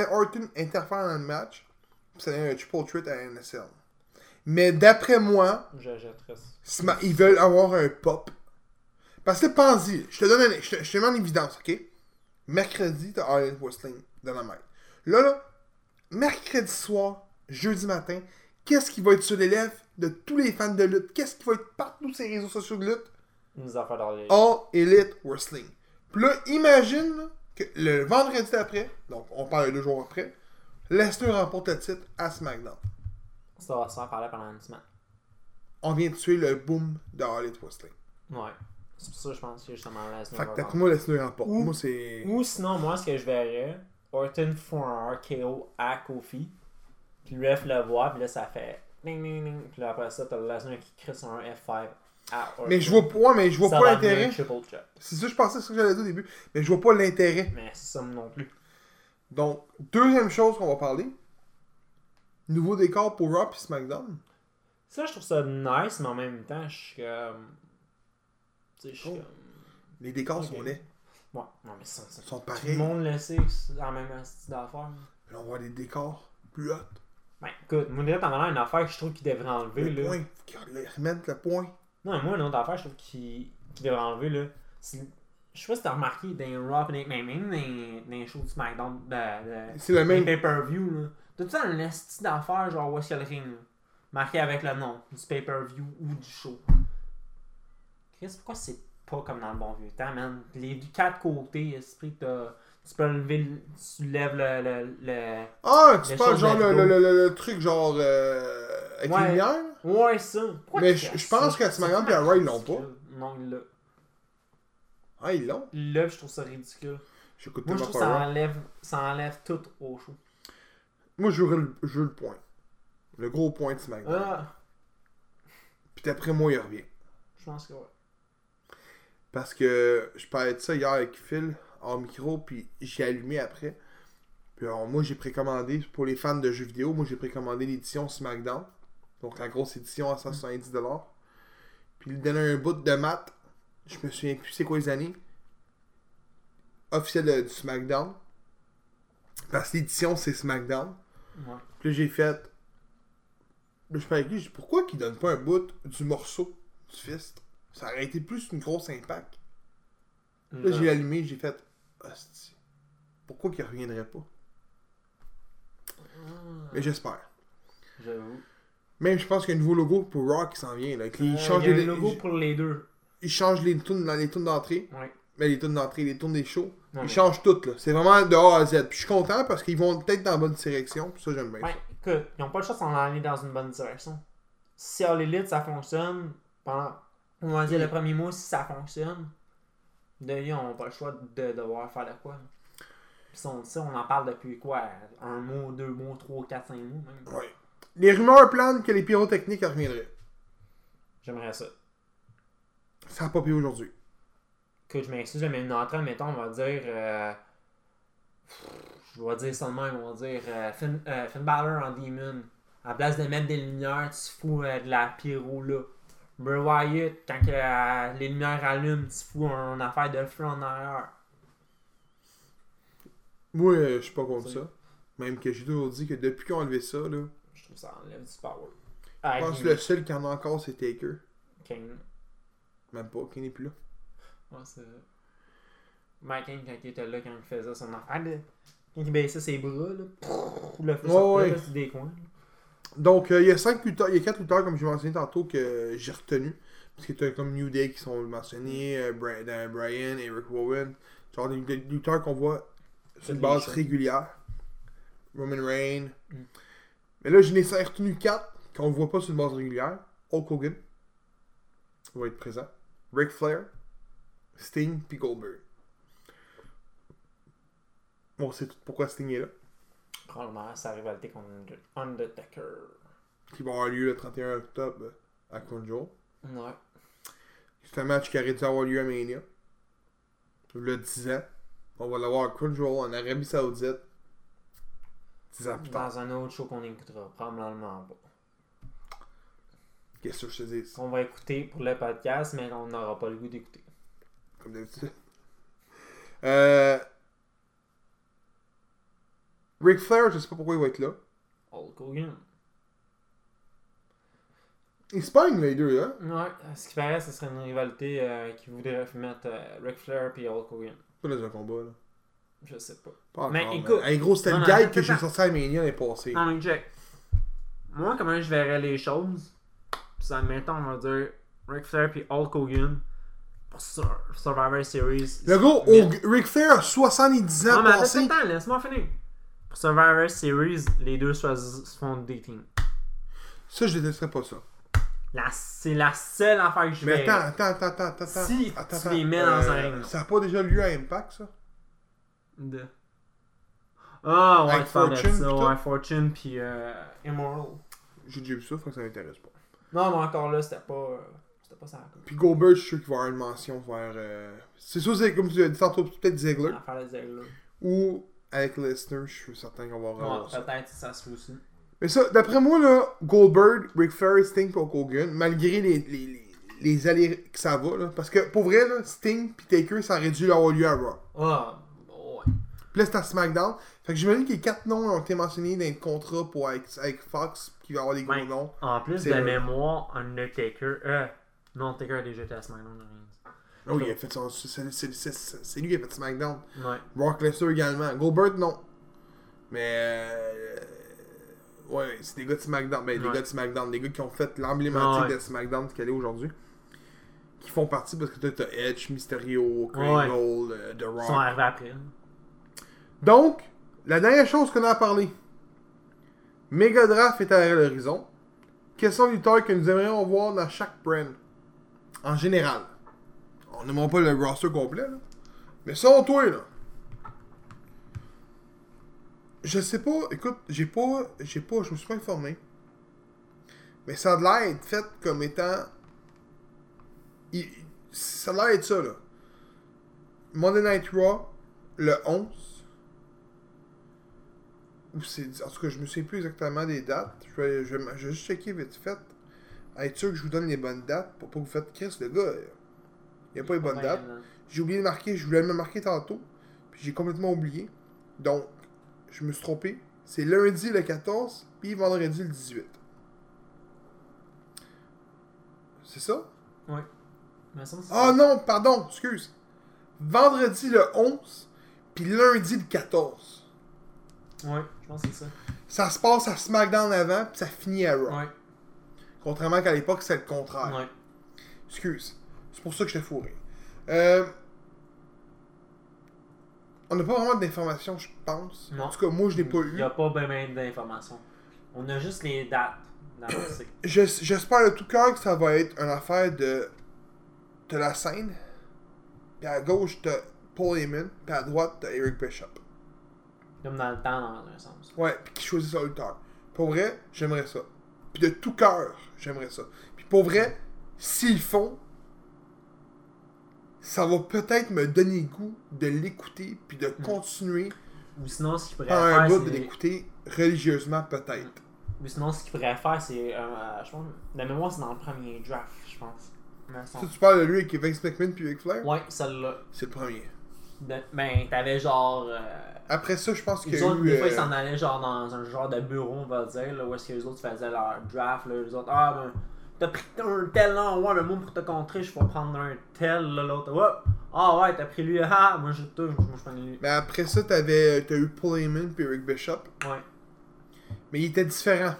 Orton interfère dans le match. Puis ça donne un triple threat à NSL. Mais d'après moi, ils veulent avoir un pop. Parce que pense-y, je te mets en évidence, ok? Mercredi, t'as Hard Hit Wrestling dans la merde. Là, mercredi soir, jeudi matin, qu'est-ce qui va être sur les lèvres de tous les fans de lutte? Qu'est-ce qui va être partout sur les réseaux sociaux de lutte? Nous en faisons les... All Elite Wrestling. Puis là, imagine là, que le vendredi d'après, donc on parle 2 jours après, Lesnar remporte le titre à SmackDown. Ça va se faire parler pendant une semaine. On vient de tuer le boom de Hard Hit Wrestling. Ouais. C'est pour ça que je pense que justement Lesnar. Fait que d'après moi, Lesnar remporte. Ou sinon, moi, ce que je verrais, Orton fait un RKO à Kofi, puis le ref le voit, puis là, ça fait ding ding ding, puis là, après ça, t'as Lesnar qui crée sur un F5. Mais je vois pas, ouais, mais je vois ça pas l'intérêt. C'est ça, je pensais, c'est ce que j'allais dire au début. Mais je vois pas l'intérêt. Mais ça non plus. Donc, deuxième chose qu'on va parler. Nouveau décor pour Raw et SmackDown. Ça, je trouve ça nice, mais en même temps, je suis comme... Tu sais, je suis comme... Les décors sont laids. Ouais, non, mais ça, ça... sont pareils. Tout le monde le sait que c'est la même astuce d'affaires. Là, on voit des décors plus hauts. Ben, écoute, moi, déjà, t'en as une affaire que je trouve qu'il devrait enlever, le là. Point. Qu'ils remettent le point. Non, moi, une autre affaire, je trouve qu'il devrait enlever, là. C'est... Je sais pas si t'as remarqué, dans les Raw, même dans les shows du SmackDown, c'est le même pay-per-view, là. T'as-tu un astuce d'affaires, genre, où est-ce qu'il y a le ring, là? Marqué avec le nom du pay-per-view ou du show. Chris, pourquoi c'est pas comme dans le bon vieux temps, man? Les quatre côtés, esprit, tu peux lever, tu lèves le ah, tu parles genre le truc genre avec les lumières? Ouais, ça. Pourquoi mais je pense qu'à SmackDown et à Raw, ils l'ont pas. Non, ils l'ont. Ah, ils l'ont? Là, je trouve ça ridicule. J'écoute pas. Moi, je trouve ça enlève tout au show. Moi, je veux le point. Le gros point de SmackDown. Puis d'après moi, il revient. Je pense que ouais. Parce que je parlais de ça hier avec Phil en micro, puis j'ai allumé après. Puis alors, moi, j'ai précommandé, pour les fans de jeux vidéo, moi j'ai précommandé l'édition SmackDown. Donc la grosse édition à 170$. Puis il donnait un bout de maths. Je me souviens plus c'est quoi les années. Officiel du SmackDown. Parce que l'édition, c'est SmackDown. Ouais. Puis là, j'ai fait... Je parlais avec lui, je dis pourquoi qu'il donne pas un bout du morceau du fist? Ça aurait été plus une grosse impact. Là, j'ai allumé, j'ai fait hostie. Pourquoi qu'il reviendrait pas? Mais j'espère. J'avoue. Même, je pense qu'il y a un nouveau logo pour Raw qui s'en vient. Là, il change y a un logo pour les deux. Il change les tunes d'entrée. Ouais. Mais les tunes d'entrée, les tunes des shows. Non, ils changent tout, là. C'est vraiment de A à Z. Puis je suis content parce qu'ils vont peut-être dans la bonne direction. Puis ça, j'aime bien. Ouais, écoute, ils n'ont pas le choix d'en aller dans une bonne direction. Si All Elite, ça fonctionne, pendant, on va dire le premier mois, si ça fonctionne, ils n'ont pas le choix de devoir faire de quoi. Puis on en parle depuis quoi? Un mois, deux mois, trois, quatre, cinq mois même. Ouais. Les rumeurs planent que les pyrotechniques reviendraient. J'aimerais ça. Ça n'a pas payé aujourd'hui. Que je m'excuse, mais une entrée, mettons, on va dire. Je vais dire ça de même, on va dire Finn Balor en Demon. À la place de mettre des lumières, tu fous de la pyro là. Bray Wyatt, quand les lumières allument, tu fous une affaire de feu en arrière. Moi, je suis pas contre ça. Même que j'ai toujours dit que depuis qu'on a enlevé ça, là. Je trouve ça enlève du power. Je pense que le seul qui en a encore, c'est Taker. Kane. Même pas, Kane n'est plus là. Ouais, c'est vrai. Mike King, quand il était là, quand il faisait son affaire, quand il baissait ses bras, là, pff, le feu sortait, c'est des coins. Donc, il y a 4 lutteurs, comme je mentionné tantôt, que j'ai retenu. Parce que t'as comme New Day qui sont mentionnés, Brian, Eric Rowan, genre des lutteurs qu'on voit sur une base régulière. Roman Reigns. Mais là, je n'ai retenu 4 qu'on ne voit pas sur une base régulière. Hulk Hogan va être présent. Ric Flair. Sting puis Goldberg. On sait tout pourquoi Sting est là. Probablement sa rivalité contre Undertaker. Qui va avoir lieu le 31 octobre à Conjo. Ouais. C'est un match qui aurait dû avoir lieu à Mania. Le 10 ans. On va l'avoir à Conjo en Arabie Saoudite. 10 ans plus tard. Dans un autre show qu'on écoutera. Probablement pas. Qu'est-ce que je te dis? On va écouter pour le podcast, mais on n'aura pas le goût d'écouter. Comme d'habitude. Ric Flair, je sais pas pourquoi il va être là. Hulk Hogan. Ils se pognent les deux, hein? Ouais, ce qui paraît, ce serait une rivalité qui voudrait mettre Ric Flair et Hulk Hogan. Pourquoi là, c'est un combat, là? Je sais pas. Mais écoute. En gros, c'était le gag que j'ai sorti à Mania l'année passée. Non, mais Jack. Moi, comment je verrais les choses? Ça, admettons, on va dire Ric Flair et Hulk Hogan. Pour Survivor Series. Le gros, Ric Flair a 70 ans passé. Non, mais attends, laisse-moi finir. Pour Survivor Series, les deux se font dating. Ça, je détesterais pas ça. C'est la seule affaire que je vais. Mais attends. Si tu les mets dans un ring. Ça n'a pas déjà lieu à Impact, ça? Ah, ouais, Fortune puis Immoral. J'ai déjà vu ça, faut que ça m'intéresse pas. Non, mais encore là, c'était pas... C'était pas ça. Puis Goldberg, je suis sûr qu'il va y avoir une mention vers. C'est sûr, c'est comme tu as dit tantôt, peut-être Ziggler. Ah, faire le Ziggler. Ou avec Lesnar, je suis certain qu'on va avoir. Ouais, peut-être, ça se fait aussi. Mais ça, d'après moi, là, Goldberg, Ric Flair, Sting, Hulk Hogan, malgré les allers que ça va, là. Parce que pour vrai, là, Sting pis Taker, ça aurait dû avoir lieu à Raw. Ah, ouais. Puis là, c'est à SmackDown. Fait que j'imagine que les 4 noms ont été mentionnés dans le contrat pour avec Fox, qui va avoir des gros noms. En plus de mémoire, Undertaker. Non, Taker a déjà été à SmackDown. Oh, il a fait son. C'est lui qui a fait SmackDown. Ouais. Brock Lesnar également. Goldberg, non. Mais. Ouais, c'est des gars de SmackDown. Ben, des gars de SmackDown. Des gars qui ont fait l'emblématique de SmackDown qu'elle est aujourd'hui. Qui font partie parce que t'as Edge, Mysterio, Cradle, The Rock. Ils sont arrivés après. Donc, la dernière chose qu'on a à parler. Megadraft est à l'horizon. Quels sont les lutteurs que nous aimerions voir dans chaque brand? En général. On ne montre pas le roster complet, là. Mais sans toi, là. Je sais pas, écoute, je me suis pas informé. Mais ça a l'air d'être fait comme étant. Ça a l'air d'être ça, là. Monday Night Raw, le 11. Ou c'est. En tout cas, je me souviens plus exactement des dates. Je vais juste checker vite fait. Être sûr que je vous donne les bonnes dates pour pas que vous faites Chris, le gars. Il n'y a pas les bonnes dates. J'ai oublié de marquer, je voulais même marquer tantôt. Puis j'ai complètement oublié. Donc. Je me suis trompé. C'est lundi le 14, puis vendredi le 18. C'est ça? Oui. Ah non, pardon, excuse. Vendredi le 11, puis lundi le 14. Oui, je pense que c'est ça. Ça se passe à SmackDown avant, puis ça finit à Raw. Oui. Contrairement qu'à l'époque, c'est le contraire. Oui. Excuse. C'est pour ça que je t'ai fourré. On n'a pas vraiment d'informations, je pense. Non. En tout cas, moi, je l'ai pas eu. Il n'y a pas bien d'informations. On a juste les dates. Dans j'espère de tout cœur que ça va être une affaire de la scène. Puis à gauche, t'as Paul Heyman. Puis à droite, t'as Eric Bishop. Comme dans le temps, dans un sens. Ouais, puis qui choisit son lutteur. Pour vrai, j'aimerais ça. Puis de tout cœur, j'aimerais ça. Puis pour vrai, s'ils font... ça va peut-être me donner le goût de l'écouter puis de continuer. Ou sinon, ce qu'il pourrait faire, c'est... de l'écouter religieusement, peut-être. Ou sinon, ce qu'il pourrait faire, c'est... je pense... La mémoire, c'est dans le premier draft, je pense. Ça, tu parles de lui avec Vince McMahon puis Ric Flair? Ouais, celle-là. C'est le premier. Ben, t'avais genre... Après ça, je pense que... Les autres, des fois, ils s'en allaient genre dans un genre de bureau, on va dire, là, où est-ce que les autres faisaient leur draft, là, les autres... Ah, ben... T'as pris un tel là, ouais, le monde pour te contrer, je vais prendre un tel, là, l'autre, ouais. Ah ouais, t'as pris lui, ah, moi je touche, moi je prends lui. Mais après ça, t'as eu Paul Heyman puis Eric Bishop. Ouais. Mais il était différent.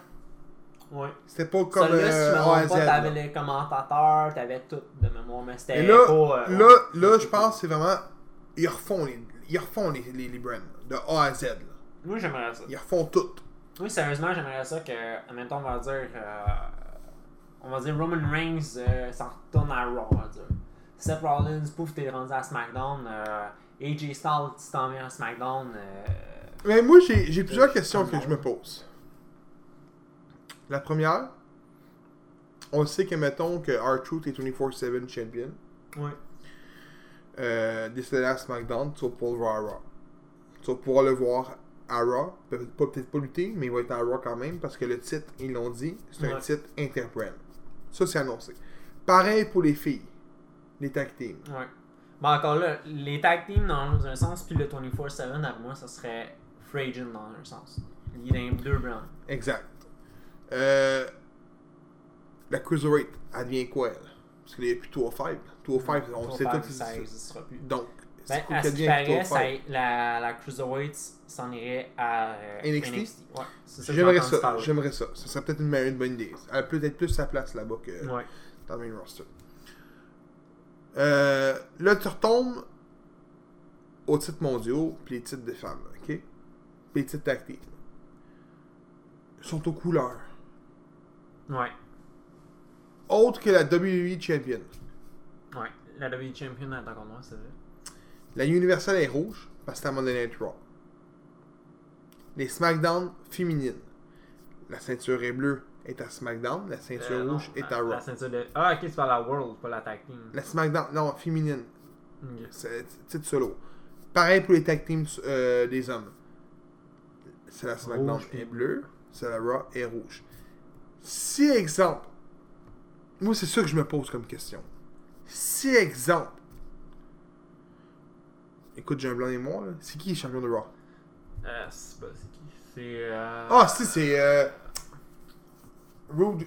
Ouais. C'était pas comme. Celui-là, si tu me trompe pas, t'avais les commentateurs, t'avais tout de mémoire, mais c'était là, pas. Là, je pense que c'est vraiment. Ils refont les brands, de A à Z. Là. Moi, j'aimerais ça. Ils refont tout. Oui, sérieusement, j'aimerais ça que, en même temps, on va dire. On va dire Roman Reigns s'en retourne à Raw, on va dire. Seth Rollins, pouf, t'es rendu à SmackDown. AJ Styles, tu t'en mets à SmackDown. Mais moi, j'ai plusieurs questions que je me pose. La première, on sait que, mettons, que R-Truth est 24/7 champion. Oui. Décédé à SmackDown, tu vas pouvoir le voir à Raw. Tu vas pouvoir le voir à Raw. Peut-être pas lutter, mais il va être à Raw quand même parce que le titre, ils l'ont dit, c'est un titre interbrand. Ça, c'est annoncé. Pareil pour les filles. Les tag teams. Ouais. Ben, encore là, les tag teams dans un sens, puis le 24/7, à moi, ça serait Fragile dans un sens. Il est dans deux brands. Exact. La Cruiserweight, elle devient quoi, elle? Parce qu'il n'y a plus 205. 205, on sait tout. Ça n'existera plus. Donc, ben, à ce qui paraît, la Cruiserweight s'en irait à NXT. Ouais, c'est ça, j'aimerais ça. Ça serait peut-être une bonne idée. Elle a peut-être plus sa place là-bas que dans le main roster. Là, tu retombes aux titres mondiaux puis les titres des femmes, OK? Puis les titres tactiles. Ils sont aux couleurs. Ouais. Autre que la WWE Champion. Ouais, la WWE Champion est encore noire, c'est vrai. La Universal est rouge parce que c'est à Monday Night Raw. Les SmackDown féminines. La ceinture est bleue est à SmackDown, la ceinture rouge est à Raw. La ceinture de... Ah, ok, c'est pas la World, pas la tag team. La SmackDown, non, féminine. Okay. C'est titre solo. Pareil pour les tag teams des hommes. C'est la SmackDown rouge et bleue, c'est la Raw et rouge. Si, exemple, moi c'est ça que je me pose comme question. Si, exemple, écoute, j'ai un blanc et moi, là. C'est qui le champion de Raw? C'est pas c'est qui? C'est. Ah, si, c'est. Road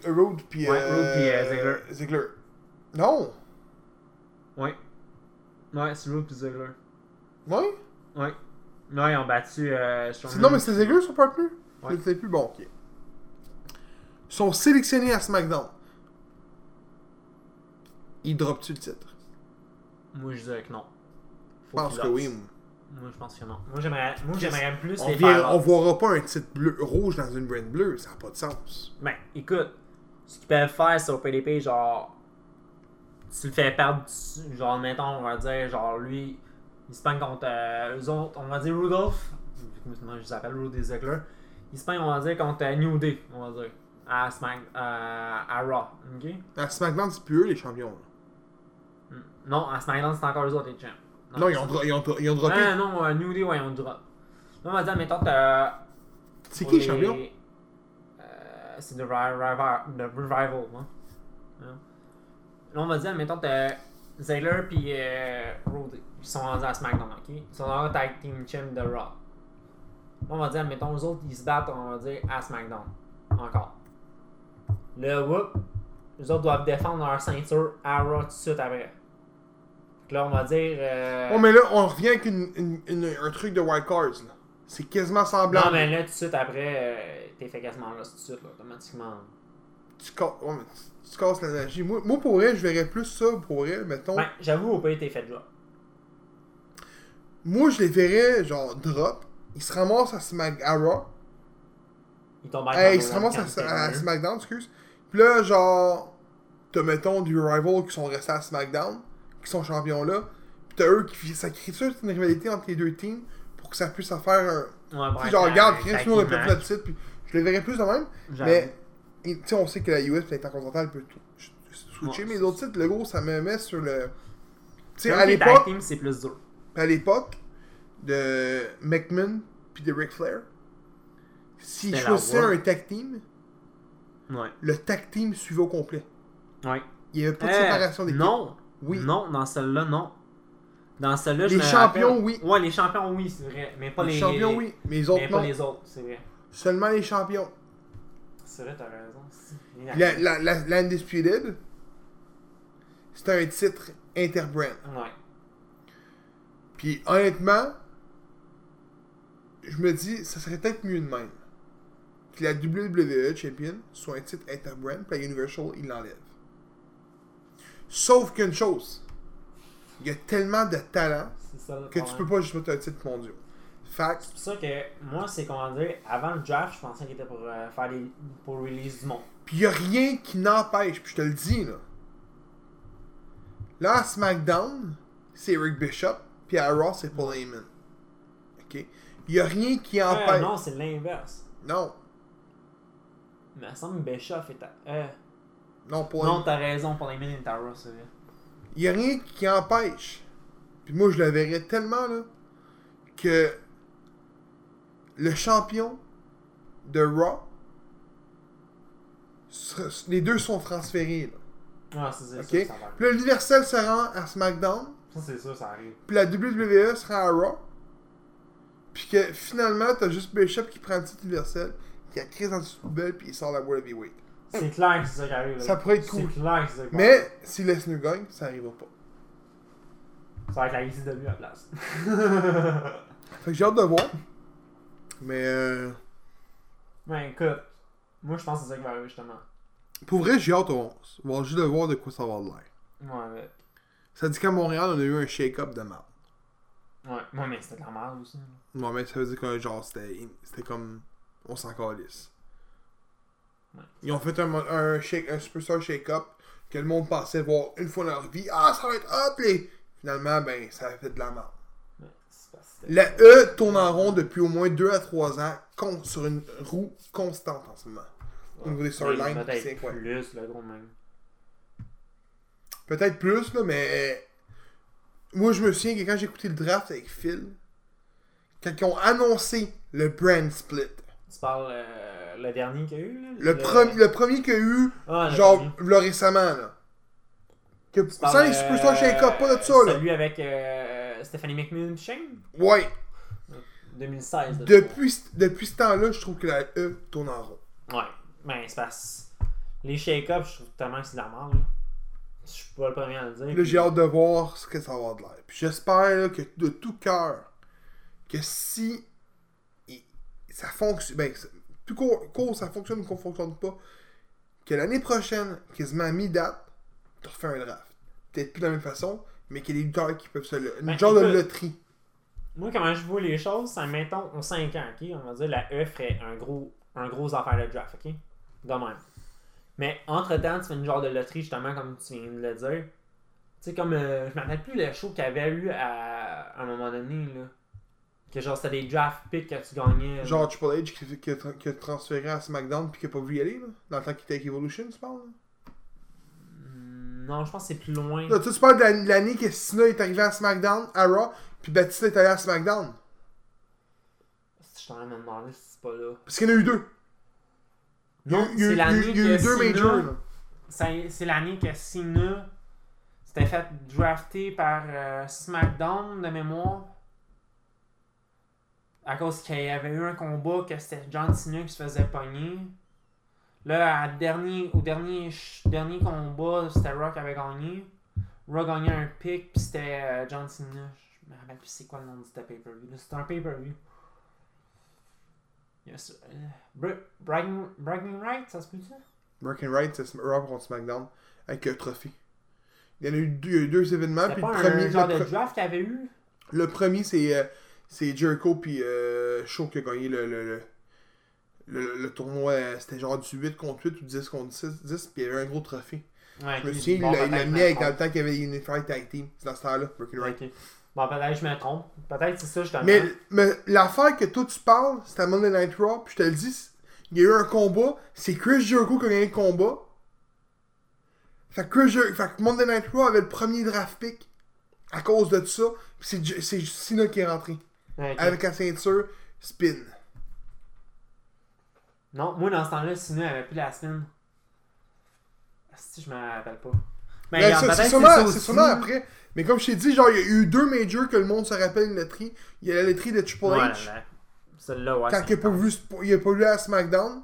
puis. Ouais, Road puis Ziggler. Non! Ouais. Ouais, c'est Road puis Ziggler. Ouais? Ouais. Non, ils ont battu. Non, mais c'est Ziggler son partner? Ouais. C'était plus bon, ok. Ils sont sélectionnés à SmackDown. Ils droppent-tu le titre? Moi, je dirais que non. Je pense que oui. Moi, je pense que non. Moi, j'aimerais plus les faire. On verra pas un titre bleu, rouge dans une brand bleue. Ça n'a pas de sens. Ben, écoute, ce qu'ils peuvent faire sur PDP, genre, tu le fais perdre dessus. Genre, mettons, on va dire, genre, lui, il se peigne contre eux autres. On va dire Rudolph. Moi, je les appelle Rudy Ziggler. Il se peigne, on va dire, contre New Day, on va dire. À Raw. Okay? À SmackDown, c'est plus eux les champions. Non, à SmackDown, c'est encore eux autres les champions. Non, ils ont droppé. Ah non, New Day, ouais, ils ont drop. Là, on va dire, mettons, t'as. C'est qui les champion? C'est The Revival, hein. Là, on va dire, mettons, t'as Ziggler pis Roddy. Ils sont rendus à SmackDown, ok? Ils sont dans le tag team champ de Raw. Là, on va dire, mettons, eux autres, ils se battent, on va dire, à SmackDown. Encore. Là, whoop, eux autres doivent défendre leur ceinture à Raw tout de suite après. Là, on va dire. Oh, mais là, on revient avec un truc de wild cards. Là. C'est quasiment semblable. Non, mais là, tout de suite après, t'es fait quasiment là, tout de suite, là, automatiquement. Tu casses l'énergie. Moi, pour vrai, je verrais plus ça pour elle, mettons. Ben, j'avoue, au pays, t'es fait drop. Moi, je les verrais, genre, drop. Ils se ramassent à SmackDown. Ils tombent à SmackDown. Ils se ramassent à SmackDown, excuse. Puis là, genre, t'as, mettons, du Rival qui sont restés à SmackDown. Qui sont champions là, pis t'as eux qui ça crée ça une rivalité entre les deux teams pour que ça puisse en faire un. Ouais, genre, regarde, Chris, nous on a perdu notre titre, pis je le verrais plus de même, mais tu sais, on sait que la US l'intercontinentale peut tout switcher, mais les autres titres, le gros, ça me met sur le. Tu sais, à l'époque. Tag team, c'est plus dur. À l'époque de McMahon pis de Ric Flair, s'ils choisissaient un tag team, ouais. Le tag team suivait au complet. Ouais. Il y avait pas de séparation d'équipe. Non! Oui. Non, dans celle-là, non. Dans celle-là, je me rappelle... Les champions, oui. Ouais, les champions, oui, c'est vrai. Mais pas les... Les champions, oui. Mais les autres, non. Mais pas les autres, c'est vrai. Seulement les champions. C'est vrai, t'as raison. L'Undisputed, c'est un titre interbrand. Ouais. Puis, honnêtement, je me dis, ça serait peut-être mieux de même. Que la WWE Champion soit un titre interbrand, puis la Universal, il l'enlève. Sauf qu'une chose, il y a tellement de talent ça, que tu peux pas juste mettre un titre mondial. Fact. C'est pour ça que moi, c'est comment dire, avant le draft, je pensais qu'il était pour faire les pour release du monde. Puis il n'y a rien qui n'empêche, puis je te le dis là. Là, à SmackDown, c'est Eric Bishop, puis à Raw, c'est Paul Heyman. Ok? Il n'y a rien qui empêche. Non, c'est l'inverse. Non. Mais il me semble que Bishop est à. Non, t'as raison, pour les mines et Tara, c'est vrai. Il n'y a rien qui empêche. Puis moi, je le verrais tellement, là, que le champion de Raw, les deux sont transférés, là. Ah, c'est okay? Ça. Puis l'Universal se rend à SmackDown. Ça, c'est sûr, ça arrive. Puis la WWE se rend à Raw. Puis que finalement, t'as juste Bishop qui prend le titre Universel, qui a crise dans une poubelle, puis il sort la World Heavyweight. C'est clair que c'est ça qui arrive. Ça pourrait être cool. C'est clair que c'est ça qui arrive. Mais si Lesnar gagne, ça n'arrivera pas. Ça va être la ICW à la place. Fait que j'ai hâte de voir. Mais ben écoute, moi je pense que c'est ça qui va arriver justement. Pour vrai, j'ai hâte au 11. On va juste de voir de quoi ça va de l'air. Ouais, ouais. Ça dit qu'à Montréal, on a eu un shake-up de merde. Ouais, mais c'était de la merde aussi. Ouais, mais ça veut dire que genre, c'était comme... On s'en calisse. Ouais. Ils ont fait un superstar shake-up que le monde pensait voir une fois dans leur vie. Ah, ça va être hop! Les... Finalement, ben, ça a fait de la mort. Ouais, la E tourne en rond depuis au moins 2 à 3 ans sur une roue constante en ce moment. au niveau des storylines. Oui, peut-être plus, là, gros, même. Peut-être plus, là, mais... Moi, je me souviens que quand j'ai écouté le draft avec Phil, quand ils ont annoncé le brand split... Tu parles le dernier qu'il y a eu, là? Le premier qu'il y a eu, genre, là, récemment, là. Que, sans les superstars shake-up, pas de ça, là. Celui avec Stephanie McMahon Shane? Ouais. 2016. Depuis ce temps-là, je trouve que la E tourne en rond. Ouais. Ben, c'est parce les shake-ups, je trouve totalement que c'est de la merde, là. Je suis pas le premier à le dire. Là, puis... j'ai hâte de voir ce que ça va avoir de l'air. Puis j'espère là, que de tout cœur que si ça fonctionne, ben, plus court ça fonctionne ou qu'on fonctionne pas, que l'année prochaine, quasiment à mi-date, tu refais un draft. Peut-être plus de la même façon, mais qu'il y a des lutteurs qui peuvent se... Une genre de loterie. Moi, comment je vois les choses, ça mettons, en 5 ans, ok? On va dire la E ferait un gros affaire de draft, ok? De même. Mais entre-temps, tu fais une genre de loterie, justement, comme tu viens de le dire. Tu sais, comme... je me rappelle plus le show qu'il y avait eu à un moment donné, là. Que genre, c'était des draft picks que tu gagnais. Genre Triple H qui a transféré à SmackDown pis qui a pas voulu y aller, là. Dans le temps qu'il était avec Evolution, tu parles, là? Non, je pense que c'est plus loin. Là, tu parles de l'année que Cena est arrivé à SmackDown, à Raw, pis Batista est allé à SmackDown. Je t'en ai même demandé si c'est pas là. Parce qu'il y en a eu deux. Non, c'est l'année que Cena s'était fait drafter par SmackDown de mémoire à cause qu'il y avait eu un combat que c'était John Cena qui se faisait pogner. Là, au dernier combat, c'était Rock qui avait gagné. Rock gagnait un pick, puis c'était John Cena. Je me rappelle plus c'est quoi le nom de ce pay-per-view. C'était un pay-per-view. Yes. Bragging Right, ça se peut ça? Bragging Right, c'est Rob contre SmackDown avec un trophée. Il y en a eu deux événements. C'était puis pas le premier. Un genre de draft qu'il y avait eu. Le premier, c'est Jericho puis Shaw qui a gagné le tournoi. C'était genre du 8 contre 8 ou 10 contre 10, puis il y avait un gros trophée. Ouais, je me souviens, il l'a mis avec dans le temps qu'il y avait une Unified Tag Team. C'est dans ce temps-là, Bragging Right. Okay. Bon, peut-être je me trompe. Peut-être c'est ça, justement. Mais l'affaire que toi tu parles, c'était à Monday Night Raw, puis je te le dis, il y a eu un combat, c'est Chris Jericho qui a gagné le combat. Fait que Monday Night Raw avait le premier draft pick à cause de ça, puis c'est Cena qui est rentré. Okay. Avec la ceinture, spin. Non, moi dans ce temps-là, Cena avait plus la spin. Si je me rappelle pas. Mais ben, c'est sûrement après. Mais comme je t'ai dit, genre, il y a eu deux majors que le monde se rappelle une loterie. Il y a la loterie de Triple H. Ouais. Celle-là, ouais. Quand il a pas vu à SmackDown.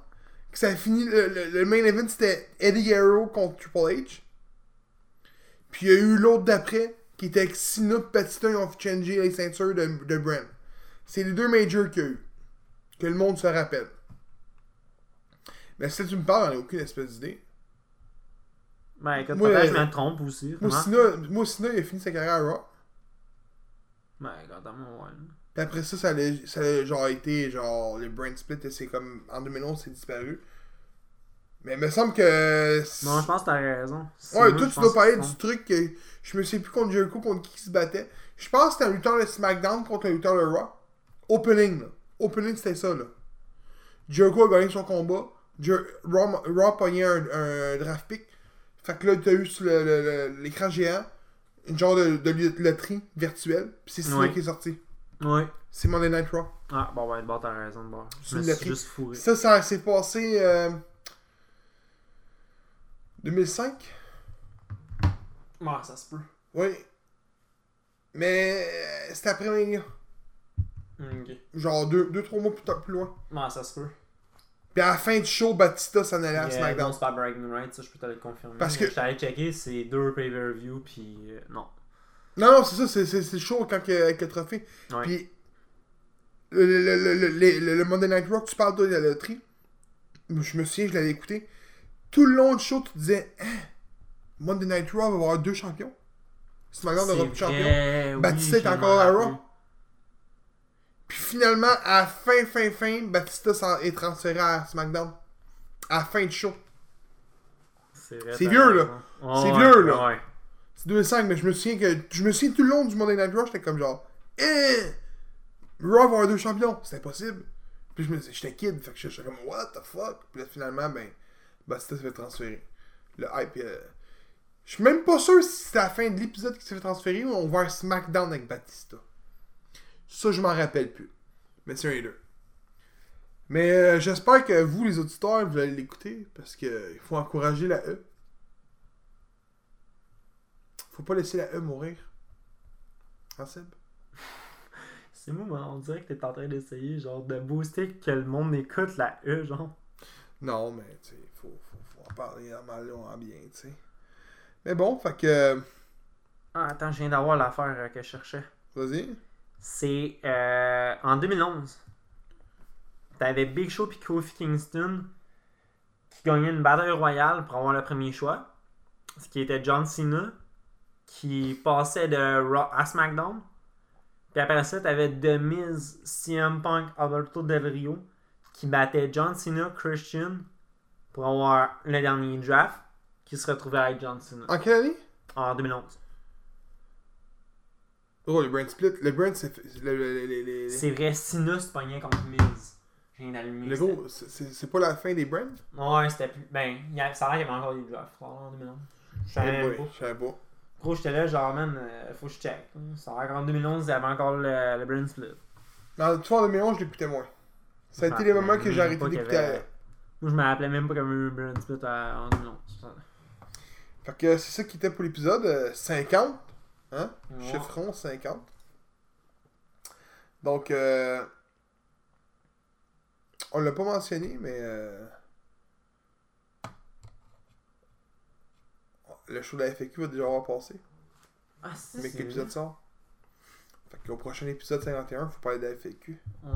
Que ça a fini, le main event, c'était Eddie Guerrero contre Triple H. Puis il y a eu l'autre d'après, qui était avec Cena et Batista, ils ont changé les ceintures de Brand. C'est les deux majors qu'il y a eu. Que le monde se rappelle. Mais si tu me parles, on n'a aucune espèce d'idée. Ben, écoute, moi, peut-être je me trompe aussi. Moi, Cena, il a fini sa carrière à Raw. Ben, regarde-moi, ouais. Puis après ça, ça a genre été, genre, les brand split, et c'est comme, en 2011, c'est disparu. Mais il me semble que... Non, je pense que t'as raison. Cena, ouais, toi, tu dois parler du truc que je me sais plus contre Jericho, contre qui se battait. Je pense que c'était un lutteur de SmackDown contre un lutteur de Raw. Opening, là. Opening, c'était ça, là. Jericho a gagné son combat. Raw pognait un draft pick. Fait que là, t'as eu sur l'écran géant une genre de loterie virtuelle, pis c'est Cena qui est sorti. Oui. C'est Monday Night Raw. Ah, bon, ouais, t'as raison de voir. C'est une loterie. Juste fourré. Ça s'est passé 2005. Ah, ça se peut. Oui. Mais c'était après Mania. Ok. Genre 2-3 mois plus loin. Ah, ça se peut. Puis à la fin du show, Batista s'en allait à SmackDown. Non, c'est pas Bragging Right, ça je peux te le confirmer. Parce que je t'allais checker, c'est deux pay-per-view, puis non. Non, c'est ça, c'est le show quand avec le trophée. Ouais. Puis le Monday Night Raw, tu parles de la loterie. Je me souviens, je l'avais écouté. Tout le long du show, tu disais Monday Night Raw va avoir deux champions. SmackDown n'aura plus de champion. Oui, Batista est encore à Raw. Puis finalement, à la fin, Batista est transféré à SmackDown. À la fin du show. C'est vieux, là. Oh, c'est vieux, là. Ouais. C'est 2005, mais je me souviens tout le long du Monday Night Raw, j'étais comme genre, Raw va avoir deux champions. C'est impossible. Puis j'étais kid, fait que j'étais comme, what the fuck? Puis là, finalement, ben, ben c'était fait transférer. Le hype, je suis même pas sûr si c'est à la fin de l'épisode qui s'est fait transférer ou on voit un SmackDown avec Batista. Ça, je m'en rappelle plus. Mais c'est un et deux. Mais j'espère que vous, les auditeurs, vous allez l'écouter parce que il faut encourager la E. Faut pas laisser la E mourir. Hein, Seb? C'est moi, mais on dirait que t'es en train d'essayer genre de booster que le monde écoute la E, genre. Non, mais tu sais, faut en parler en mal ou en bien, tu sais. Mais bon, fait que... Ah, attends, je viens d'avoir l'affaire que je cherchais. Vas-y. C'est en 2011. T'avais Big Show pis Kofi Kingston qui gagnaient une bataille royale pour avoir le premier choix. Ce qui était John Cena qui passait de Raw à SmackDown. Puis après ça, t'avais The Miz, CM Punk, Alberto Del Rio qui battait John Cena, Christian pour avoir le dernier draft qui se retrouvait avec John Cena. En quelle année? En 2011. Oh, le brand split. Le brand, c'est... C'est vrai, Cena se pognait contre Miz. Le gros, c'est pas la fin des brands? Ouais, c'était plus... Ben, ça a l'air qu'il y avait encore des drafts, en 2011. Je savais pas. Gros, j'étais là, genre, man, faut que je check. Ça a l'air qu'en 2011, il y avait encore le brand split. Non, tu vois, en 2011, je l'écoutais moins. Ça a été les moments que j'ai arrêté d'écouter à... Moi, je me rappelais même pas comme le brand split en 2011. Fait que c'est ça qui était pour l'épisode 50. Hein? Ouais. Chiffron 50. Donc, on l'a pas mentionné, mais le show de la FAQ va déjà avoir passé. Ah, c'est ça. Mais que l'épisode sort. Fait qu'au prochain épisode 51, faut parler de la FAQ. Ouais.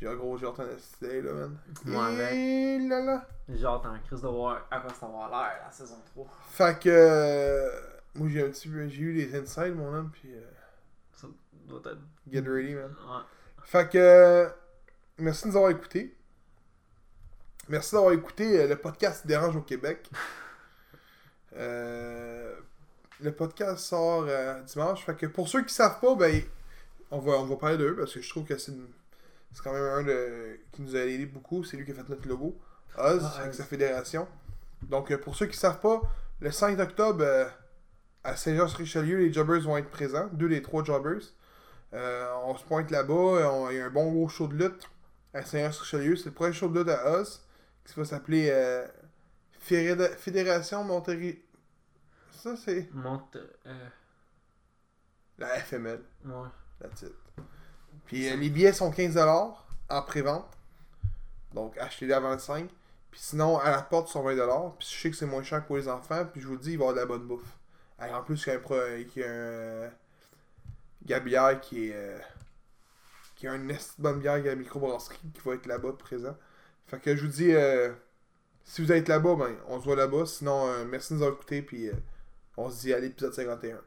J'ai hâte en assister, là, man. Moi, j'ai hâte en crise de voir à quoi ça va l'air, la saison 3. Fait que... moi, j'ai eu les insides, mon homme, puis... Ça doit être... Get ready, man. Ouais. Fait que... merci de nous avoir écoutés. Merci d'avoir écouté le podcast Dérange au Québec. Le podcast sort dimanche. Fait que pour ceux qui savent pas, ben on va parler d'eux parce que je trouve que c'est quand même qui nous a aidé beaucoup. C'est lui qui a fait notre logo. Oz, avec sa fédération. Donc pour ceux qui savent pas, le 5 octobre à Saint-Jean-sur-Richelieu, les Jobbers vont être présents. 2 des 3 Jobbers. On se pointe là-bas. Il y a un bon gros show de lutte. À Saint-Jean-sur-Richelieu, c'est le premier show de lutte à Oz, qui va s'appeler Fédération Montérégie. Ça, c'est... La FML. Ouais. La titre. Puis les billets sont 15$ en pré-vente. Donc, achetez-les avant le 5. Puis sinon, à la porte, ils sont 20$. Puis je sais que c'est moins cher que pour les enfants. Puis je vous le dis, il va y avoir de la bonne bouffe. Alors, en plus, il y a un Gabière qui a une bonne bière à la microbrasserie qui va être là-bas présent. Fait que je vous dis, si vous êtes là-bas, ben on se voit là-bas. Sinon, merci de nous avoir écoutés, puis on se dit à l'épisode 51.